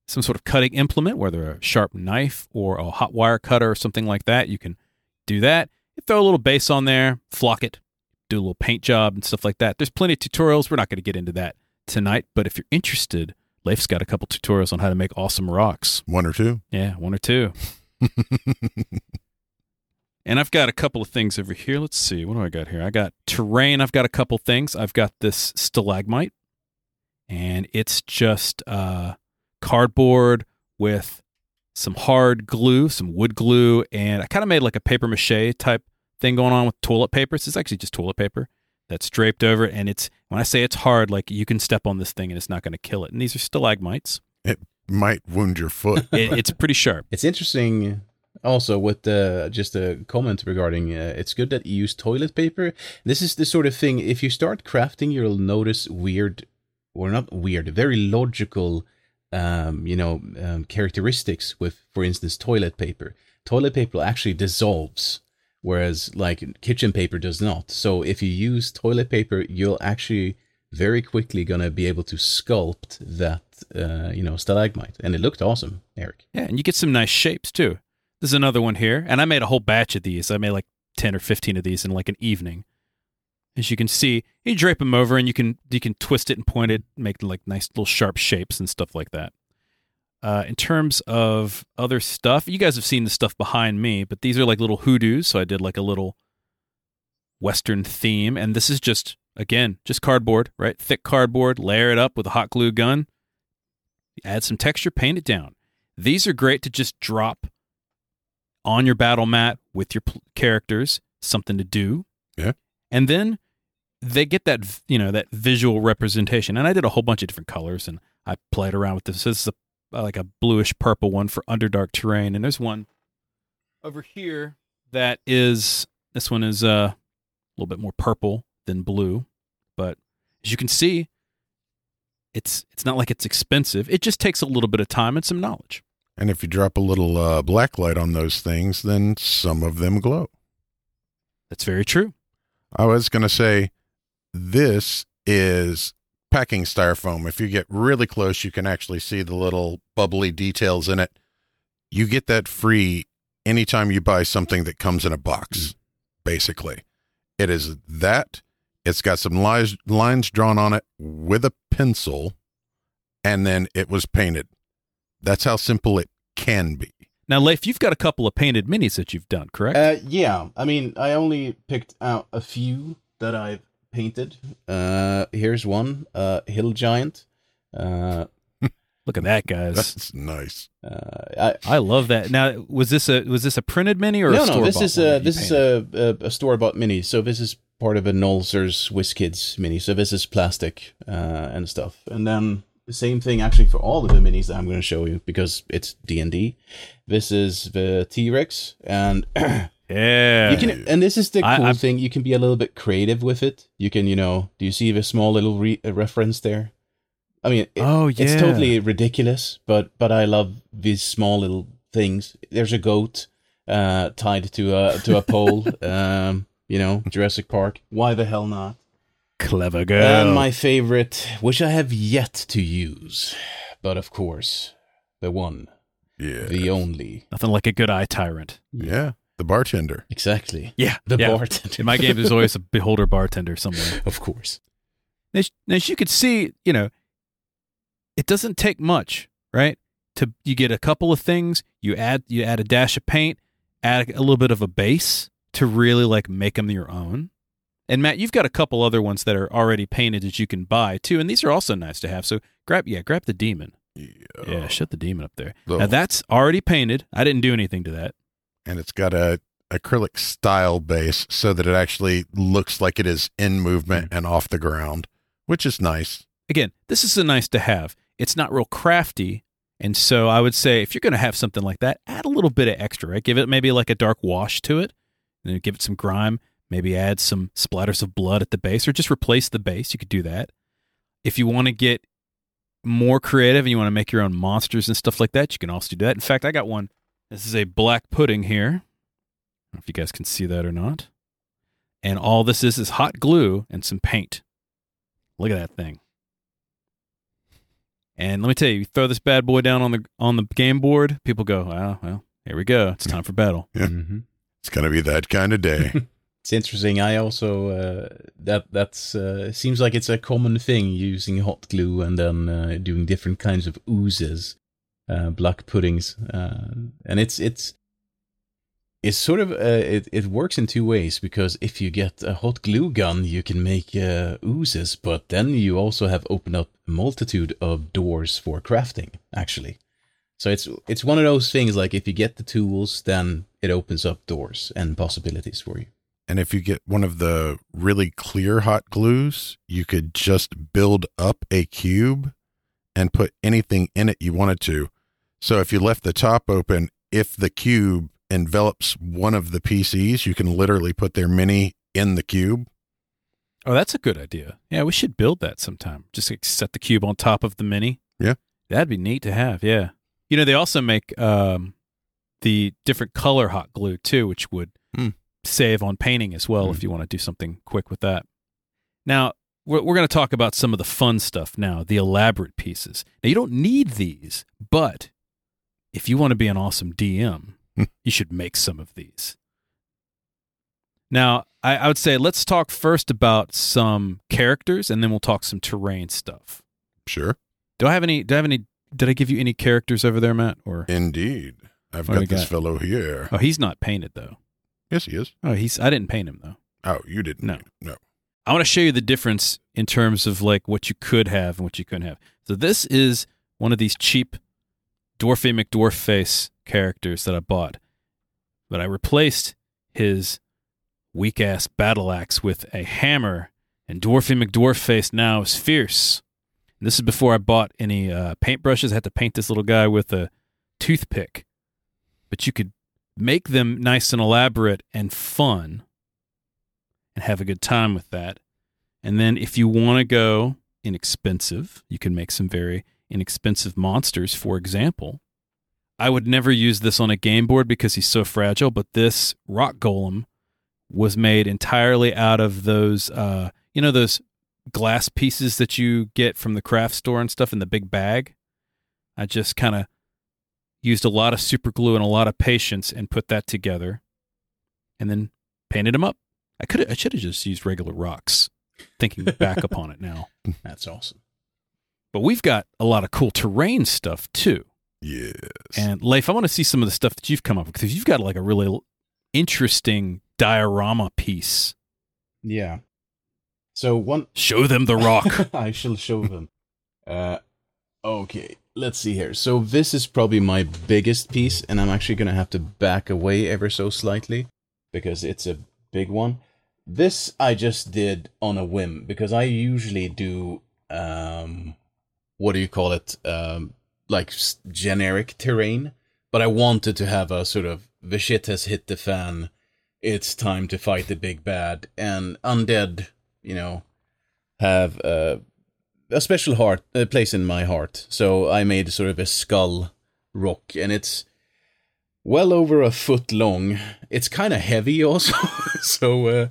some sort of cutting implement, whether a sharp knife or a hot wire cutter or something like that, you can do that. You throw a little base on there, flock it, do a little paint job and stuff like that. There's plenty of tutorials. We're not going to get into that tonight, but if you're interested, Leif's got a couple tutorials on how to make awesome rocks. One or two. Yeah, one or two. And I've got a couple of things over here. Let's see. What do I got here? I got terrain. I've got a couple things. I've got this stalagmite, and it's just uh, cardboard with some hard glue, some wood glue, and I kind of made like a paper mache type thing going on with toilet paper. So it's actually just toilet paper that's draped over it, and it's, when I say it's hard, like you can step on this thing and it's not going to kill it. And these are stalagmites. It might wound your foot. it, it's pretty sharp. It's interesting. Also, with uh, just a comment regarding, uh, it's good that you use toilet paper. This is the sort of thing, if you start crafting, you'll notice weird, or not weird, very logical, um, you know, um, characteristics with, for instance, toilet paper. Toilet paper actually dissolves, whereas like kitchen paper does not. So if you use toilet paper, you'll actually very quickly going to be able to sculpt that, uh, you know, stalagmite. And it looked awesome, Eric. Yeah, and you get some nice shapes too. There's another one here, and I made a whole batch of these. I made like ten or fifteen of these in like an evening. As you can see, you drape them over, and you can you can twist it and point it, make like nice little sharp shapes and stuff like that. Uh, in terms of other stuff, you guys have seen the stuff behind me, but these are like little hoodoos, so I did like a little Western theme, and this is just, again, just cardboard, right? Thick cardboard, layer it up with a hot glue gun, add some texture, paint it down. These are great to just drop on your battle mat with your pl- characters, something to do. Yeah. And then they get that, you know, that visual representation. And I did a whole bunch of different colors, and I played around with this. This is a, like a bluish purple one for Underdark terrain. And there's one over here that is, this one is uh, a little bit more purple than blue. But as you can see, it's it's not like it's expensive. It just takes a little bit of time and some knowledge. And if you drop a little uh, black light on those things, then some of them glow. That's very true. I was going to say, this is packing styrofoam. If you get really close, you can actually see the little bubbly details in it. You get that free anytime you buy something that comes in a box, basically. It is that. It's got some lines, lines drawn on it with a pencil, and then it was painted. That's how simple it can be. Now, Leif, you've got a couple of painted minis that you've done, correct? Uh, yeah. I mean, I only picked out a few that I've painted. Uh, here's one, uh, Hill Giant. Uh, Look at that, guys. That's nice. Uh, I, I love that. Now, was this a was this a printed mini or no, a store-bought? No, this is a this is a, a, a store-bought mini. So this is part of a Nolser's Swiss Kids mini. So this is plastic uh, and stuff. And then the same thing actually for all of the minis that I'm going to show you, because it's D and D. This is the T-Rex, and yeah, you can. And this is the cool I, thing. You can be a little bit creative with it. You can, you know, do you see the small little re- reference there? I mean, it, oh, yeah. it's totally ridiculous, but but I love these small little things. There's a goat uh, tied to a to a pole. um, you know, Jurassic Park. Why the hell not? Clever girl. And my favorite, which I have yet to use, but of course, the one, yeah, the only. Nothing like a good eye tyrant. Yeah. The bartender. Exactly. Yeah. The yeah. bartender. In my game, there's always a beholder bartender somewhere. Of course. As, as you could see, you know, it doesn't take much, right? To you get a couple of things, you add you add a dash of paint, add a little bit of a base to really like make them your own. And Matt, you've got a couple other ones that are already painted that you can buy too, and these are also nice to have. So grab, yeah, grab the demon. Yeah, yeah shut the demon up there. So, now that's already painted. I didn't do anything to that. And it's got a acrylic style base so that it actually looks like it is in movement and off the ground, which is nice. Again, this is a nice to have. It's not real crafty. And so I would say if you're going to have something like that, add a little bit of extra, right? Give it maybe like a dark wash to it, and give it some grime, maybe add some splatters of blood at the base or just replace the base. You could do that. If you want to get more creative and you want to make your own monsters and stuff like that, you can also do that. In fact, I got one. This is a black pudding here. I don't know if you guys can see that or not. And all this is is hot glue and some paint. Look at that thing. And let me tell you, you throw this bad boy down on the on the game board, people go, "Wow, well, here we go. It's time for battle." Yeah. Mm-hmm. It's going to be that kind of day. It's interesting. I also uh, that that's uh, seems like it's a common thing using hot glue and then uh, doing different kinds of oozes. Uh, black puddings, uh, and it's it's it's sort of uh, it it works in two ways, because if you get a hot glue gun, you can make uh, oozes, but then you also have opened up a multitude of doors for crafting, actually. So it's it's one of those things. Like if you get the tools, then it opens up doors and possibilities for you. And if you get one of the really clear hot glues, you could just build up a cube and put anything in it you wanted to. So if you left the top open, if the cube envelops one of the P Cs, you can literally put their mini in the cube. Oh, that's a good idea. Yeah, we should build that sometime. Just like, set the cube on top of the mini. Yeah. That'd be neat to have, yeah. You know, they also make um, the different color hot glue, too, which would mm. save on painting as well mm. if you want to do something quick with that. Now, we're going to talk about some of the fun stuff now, the elaborate pieces. Now, you don't need these, but if you want to be an awesome D M, you should make some of these. Now, I, I would say let's talk first about some characters, and then we'll talk some terrain stuff. Sure. Do I have any? Do I have any? Did I give you any characters over there, Matt? Or indeed, I've got this got? fellow here. Oh, he's not painted though. Yes, he is. Oh, he's. I didn't paint him though. Oh, you didn't. No, no. I want to show you the difference in terms of like what you could have and what you couldn't have. So this is one of these cheap Dwarfy McDwarf face characters that I bought. But I replaced his weak-ass battle axe with a hammer, and Dwarfy McDwarf face now is fierce. And this is before I bought any uh, paintbrushes. I had to paint this little guy with a toothpick. But you could make them nice and elaborate and fun and have a good time with that. And then if you want to go inexpensive, you can make some very inexpensive monsters. For example, I would never use this on a game board because he's so fragile, but this rock golem was made entirely out of those, uh, you know, those glass pieces that you get from the craft store and stuff in the big bag. I just kind of used a lot of super glue and a lot of patience and put that together and then painted him up. I could I should have just used regular rocks, thinking back upon it now. That's awesome. But we've got a lot of cool terrain stuff, too. Yes. And, Leif, I want to see some of the stuff that you've come up with, because you've got like a really interesting diorama piece. Yeah. So one... Show them the rock. I shall show them. uh, okay, let's see here. So this is probably my biggest piece, and I'm actually going to have to back away ever so slightly, because it's a big one. This I just did on a whim, because I usually do, um, what do you call it, um, like generic terrain, but I wanted to have a sort of, the shit has hit the fan, it's time to fight the big bad, and undead, you know, have uh, a special heart a place in my heart. So I made sort of a skull rock, and it's well over a foot long. It's kind of heavy also, so uh,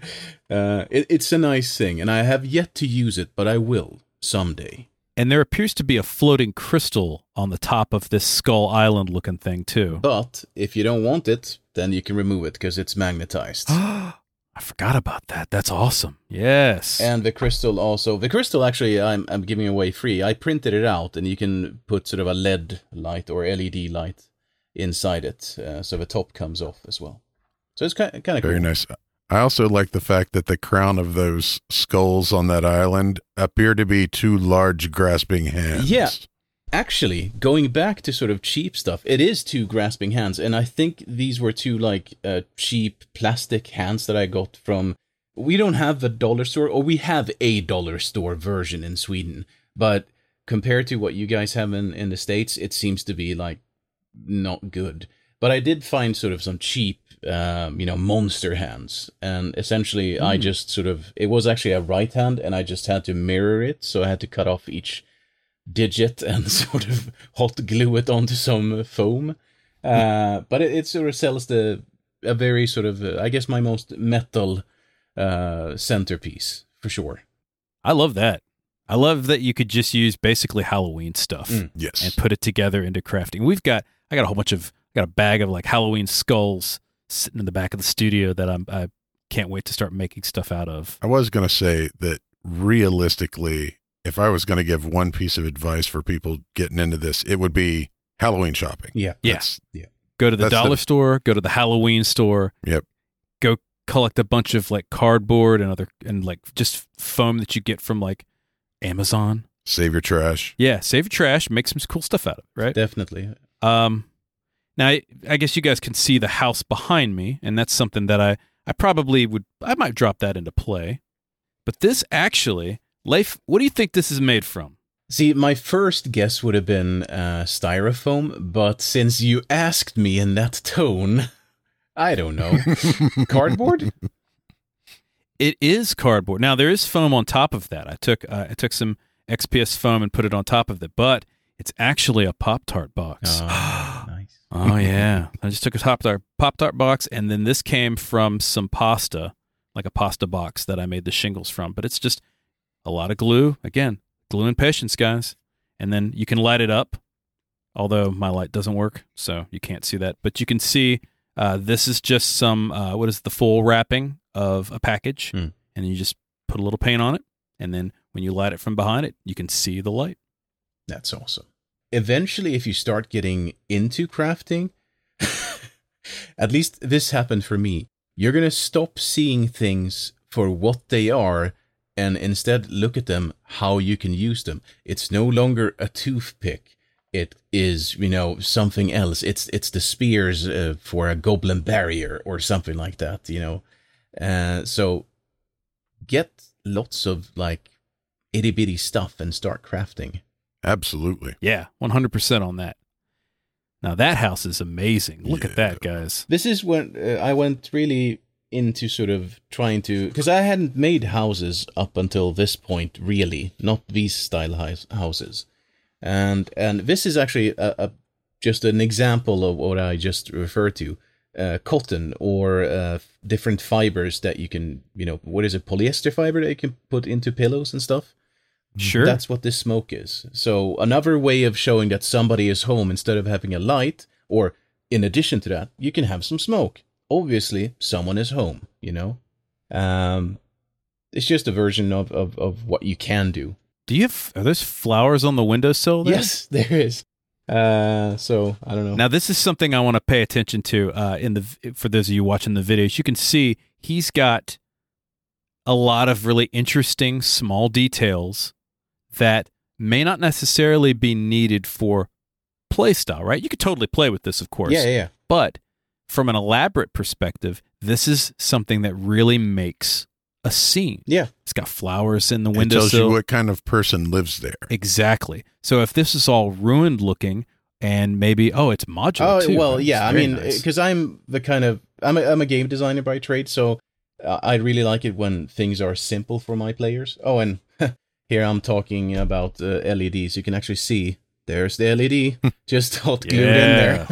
uh, it, it's a nice thing, and I have yet to use it, but I will someday. And there appears to be a floating crystal on the top of this Skull Island-looking thing, too. But if you don't want it, then you can remove it, because it's magnetized. I forgot about that. That's awesome. Yes. And the crystal also... The crystal, actually, I'm, I'm giving away free. I printed it out, and you can put sort of a L E D light or L E D light inside it, uh, so the top comes off as well. So it's kind of cool. Very nice. I also like the fact that the crown of those skulls on that island appear to be two large grasping hands. Yeah. Actually, going back to sort of cheap stuff, it is two grasping hands. And I think these were two, like, uh, cheap plastic hands that I got from... We don't have a dollar store, or we have a dollar store version in Sweden. But compared to what you guys have in, in the States, it seems to be, like, not good. But I did find sort of some cheap... Um, you know, monster hands, and essentially mm. I just sort of, it was actually a right hand, and I just had to mirror it, so I had to cut off each digit and sort of hot glue it onto some foam, uh, but it, it sort of sells the a very sort of, uh, I guess, my most metal uh, centerpiece, for sure. I love that. I love that you could just use basically Halloween stuff mm. yes. and put it together into crafting. We've got, I got a whole bunch of, I got a bag of like Halloween skulls sitting in the back of the studio that I'm, I can't wait to start making stuff out of. I was going to say that realistically, if I was going to give one piece of advice for people getting into this, it would be Halloween shopping. Yeah. Yes. Yeah. yeah. Go to the That's dollar the, store, go to the Halloween store. Yep. Go collect a bunch of like cardboard and other, and like just foam that you get from like Amazon. Save your trash. Yeah. Save your trash. Make some cool stuff out of it. Right. Definitely. Um, Now, I, I guess you guys can see the house behind me, and that's something that I, I probably would, I might drop that into play. But this actually, Leif, what do you think this is made from? See, my first guess would have been uh, styrofoam, but since you asked me in that tone, I don't know. Cardboard? It is cardboard. Now, there is foam on top of that. I took uh, I took some X P S foam and put it on top of it, but it's actually a Pop-Tart box. Oh, nice. Oh, yeah. I just took a Pop-Tart, Pop-Tart box, and then this came from some pasta, like a pasta box that I made the shingles from. But it's just a lot of glue. Again, glue and patience, guys. And then you can light it up, although my light doesn't work, so you can't see that. But you can see uh, this is just some, uh, what is the full wrapping of a package, mm. and you just put a little paint on it, and then when you light it from behind it, you can see the light. That's awesome. Eventually, if you start getting into crafting, at least this happened for me, you're going to stop seeing things for what they are and instead look at them how you can use them. It's no longer a toothpick. It is, you know, something else. It's it's the spears uh, for a goblin barrier or something like that, you know. Uh, so get lots of, like, itty-bitty stuff and start crafting. Absolutely. Yeah, one hundred percent on that. Now, that house is amazing. Look yeah. at that, guys. This is when uh, I went really into sort of trying to... Because I hadn't made houses up until this point, really. Not these style houses. And and this is actually a, a, just an example of what I just referred to. Uh, cotton or uh, different fibers that you can... You know, what is it? Polyester fiber that you can put into pillows and stuff? Sure. That's what this smoke is. So another way of showing that somebody is home, instead of having a light, or in addition to that, you can have some smoke. Obviously, someone is home, you know? Um, it's just a version of, of, of what you can do. Do you have, are there flowers on the windowsill there? Yes, there is. Uh, so, I don't know. Now, this is something I want to pay attention to. Uh, in the for those of you watching the videos, you can see he's got a lot of really interesting small details that may not necessarily be needed for playstyle, right? You could totally play with this, of course. Yeah, yeah, yeah. But from an elaborate perspective, this is something that really makes a scene. Yeah. It's got flowers in the windowsill. It tells you what kind of person lives there. Exactly. So if this is all ruined looking and maybe, oh, it's modular oh, too. Well, yeah, I mean, because nice. I'm the kind of, I'm a, I'm a game designer by trade, so I really like it when things are simple for my players. Oh, and Here I'm talking about uh, L E Ds. You can actually see there's the L E D just hot glued yeah. in there.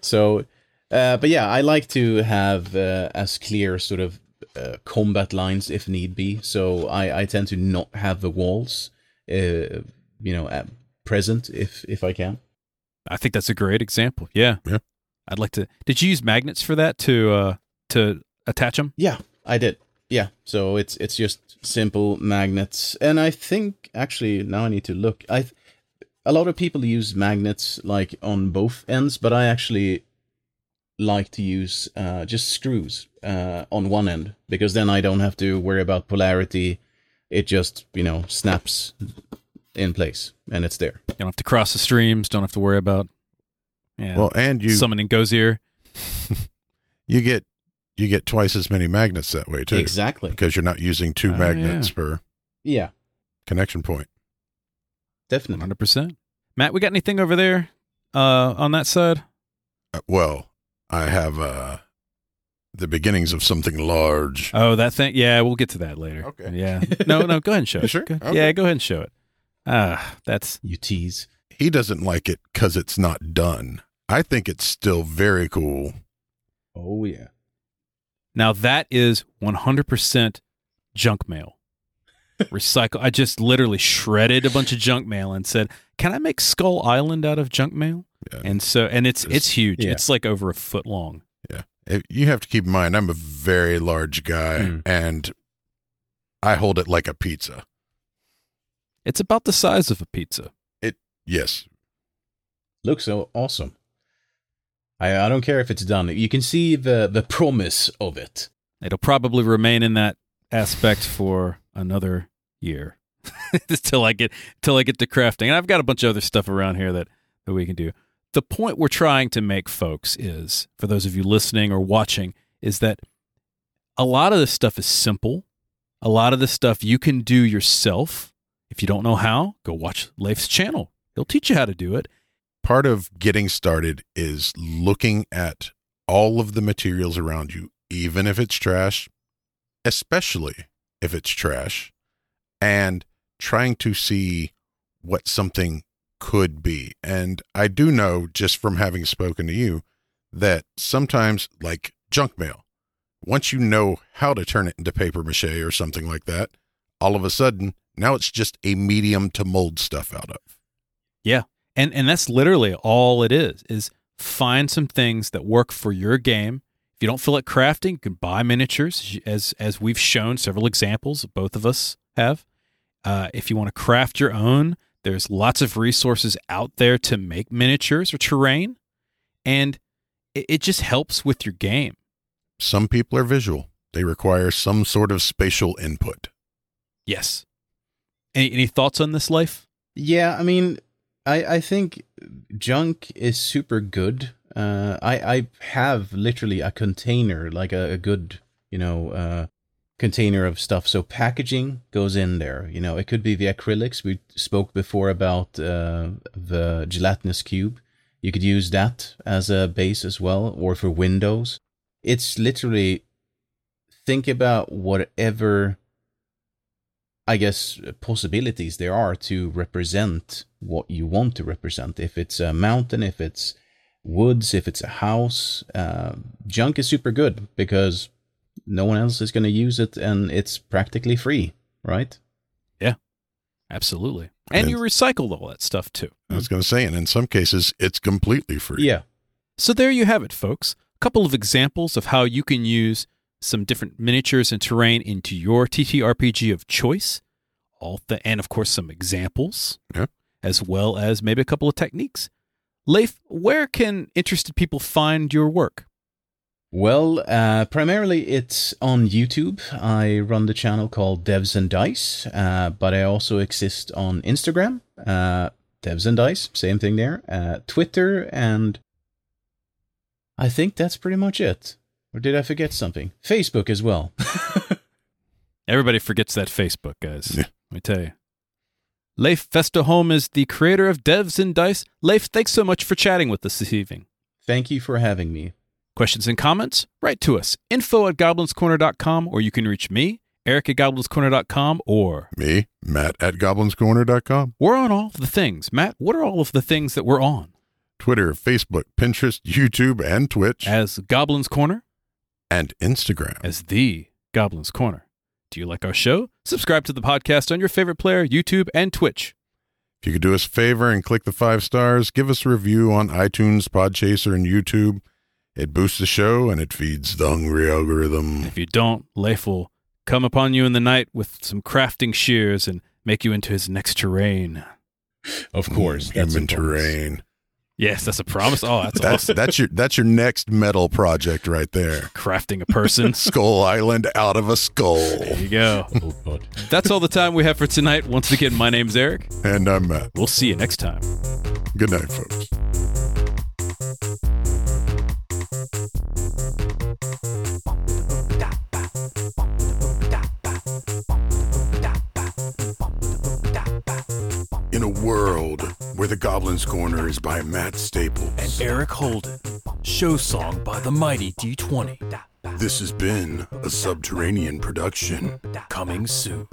So, uh, but yeah, I like to have uh, as clear sort of uh, combat lines if need be. So I, I tend to not have the walls, uh, you know, at present if if I can. I think that's a great example. Yeah. Yeah. I'd like to. Did you use magnets for that to uh, to attach them? Yeah, I did. Yeah, so it's it's just simple magnets, and I think actually now I need to look. I a lot of people use magnets like on both ends, but I actually like to use uh, just screws uh, on one end, because then I don't have to worry about polarity. It just, you know, snaps in place and it's there. You don't have to cross the streams. Don't have to worry about. Yeah. Well, and you summoning Gozier. you get. You get twice as many magnets that way, too. Exactly. Because you're not using two oh, magnets yeah. per yeah. connection point. Definitely. one hundred percent. Matt, we got anything over there uh, on that side? Uh, well, I have uh, the beginnings of something large. Oh, that thing? Yeah, we'll get to that later. Okay. Yeah. No, no, go ahead and show it. Sure? Go, okay. Yeah, go ahead and show it. Ah, uh, that's... You tease. He doesn't like it because it's not done. I think it's still very cool. Oh, yeah. Now that is one hundred percent junk mail. Recycle. I just literally shredded a bunch of junk mail and said, "Can I make Skull Island out of junk mail?" Yeah. And so, and it's it's, it's huge. Yeah. It's like over a foot long. Yeah, you have to keep in mind, I'm a very large guy, mm. and I hold it like a pizza. It's about the size of a pizza. It yes, looks so awesome. I, I don't care if it's done. You can see the, the promise of it. It'll probably remain in that aspect for another year till I get till I get to crafting. And I've got a bunch of other stuff around here that, that we can do. The point we're trying to make, folks, is, for those of you listening or watching, is that a lot of this stuff is simple. A lot of this stuff you can do yourself. If you don't know how, go watch Leif's channel. He'll teach you how to do it. Part of getting started is looking at all of the materials around you, even if it's trash, especially if it's trash, and trying to see what something could be. And I do know, just from having spoken to you, that sometimes, like junk mail, once you know how to turn it into paper mache or something like that, all of a sudden, now it's just a medium to mold stuff out of. Yeah. And and that's literally all it is, is find some things that work for your game. If you don't feel like crafting, you can buy miniatures, as as we've shown several examples, both of us have. Uh, if you want to craft your own, there's lots of resources out there to make miniatures or terrain, and it, it just helps with your game. Some people are visual. They require some sort of spatial input. Yes. Any, any thoughts on this, Leif? Yeah, I mean... I, I think junk is super good. Uh, I, I have literally a container, like a, a good, you know, uh, container of stuff. So packaging goes in there. You know, it could be the acrylics. We spoke before about uh, the gelatinous cube. You could use that as a base as well, or for windows. It's literally, think about whatever... I guess possibilities there are to represent what you want to represent. If it's a mountain, if it's woods, if it's a house, uh, junk is super good because no one else is going to use it and it's practically free, right? Yeah, absolutely. And, and you recycle all that stuff too. I was going to say, and in some cases, it's completely free. Yeah. So there you have it, folks. A couple of examples of how you can use some different miniatures and terrain into your T T R P G of choice, all the, and of course some examples, yeah. as well as maybe a couple of techniques. Leif, where can interested people find your work? Well, uh, primarily it's on YouTube. I run the channel called Devs and Dice, uh, but I also exist on Instagram, uh, Devs and Dice, same thing there, uh, Twitter, and I think that's pretty much it. Or did I forget something? Facebook as well. Everybody forgets that Facebook, guys. Yeah. Let me tell you. Leif Westerholm is the creator of Devs and Dice. Leif, thanks so much for chatting with us this evening. Thank you for having me. Questions and comments? Write to us. info at goblins corner dot com, or you can reach me Eric at Goblins Corner dot com, or me, Matt at Goblins Corner dot com. We're on all the things. Matt, what are all of the things that we're on? Twitter, Facebook, Pinterest, YouTube, and Twitch. As Goblins Corner. And Instagram. As The Goblins Corner. Do you like our show? Subscribe to the podcast on your favorite player, YouTube, and Twitch. If you could do us a favor and click the five stars, give us a review on iTunes, Podchaser, and YouTube. It boosts the show, and it feeds the hungry algorithm. If you don't, Leif will come upon you in the night with some crafting shears and make you into his next terrain. Of course. Mm, that's human terrain. Yes, that's a promise. Oh, that's that's, awesome. that's your that's your next metal project right there. Crafting a person. Skull Island out of a skull. There you go. Oh, God. That's all the time we have for tonight. Once again, my name's Eric. And I'm Matt. We'll see you next time. Good night, folks. In a world where the Goblins Corner is by Matt Staples and Eric Holden, show song by the mighty D twenty. This has been a Subterranean production. Coming soon.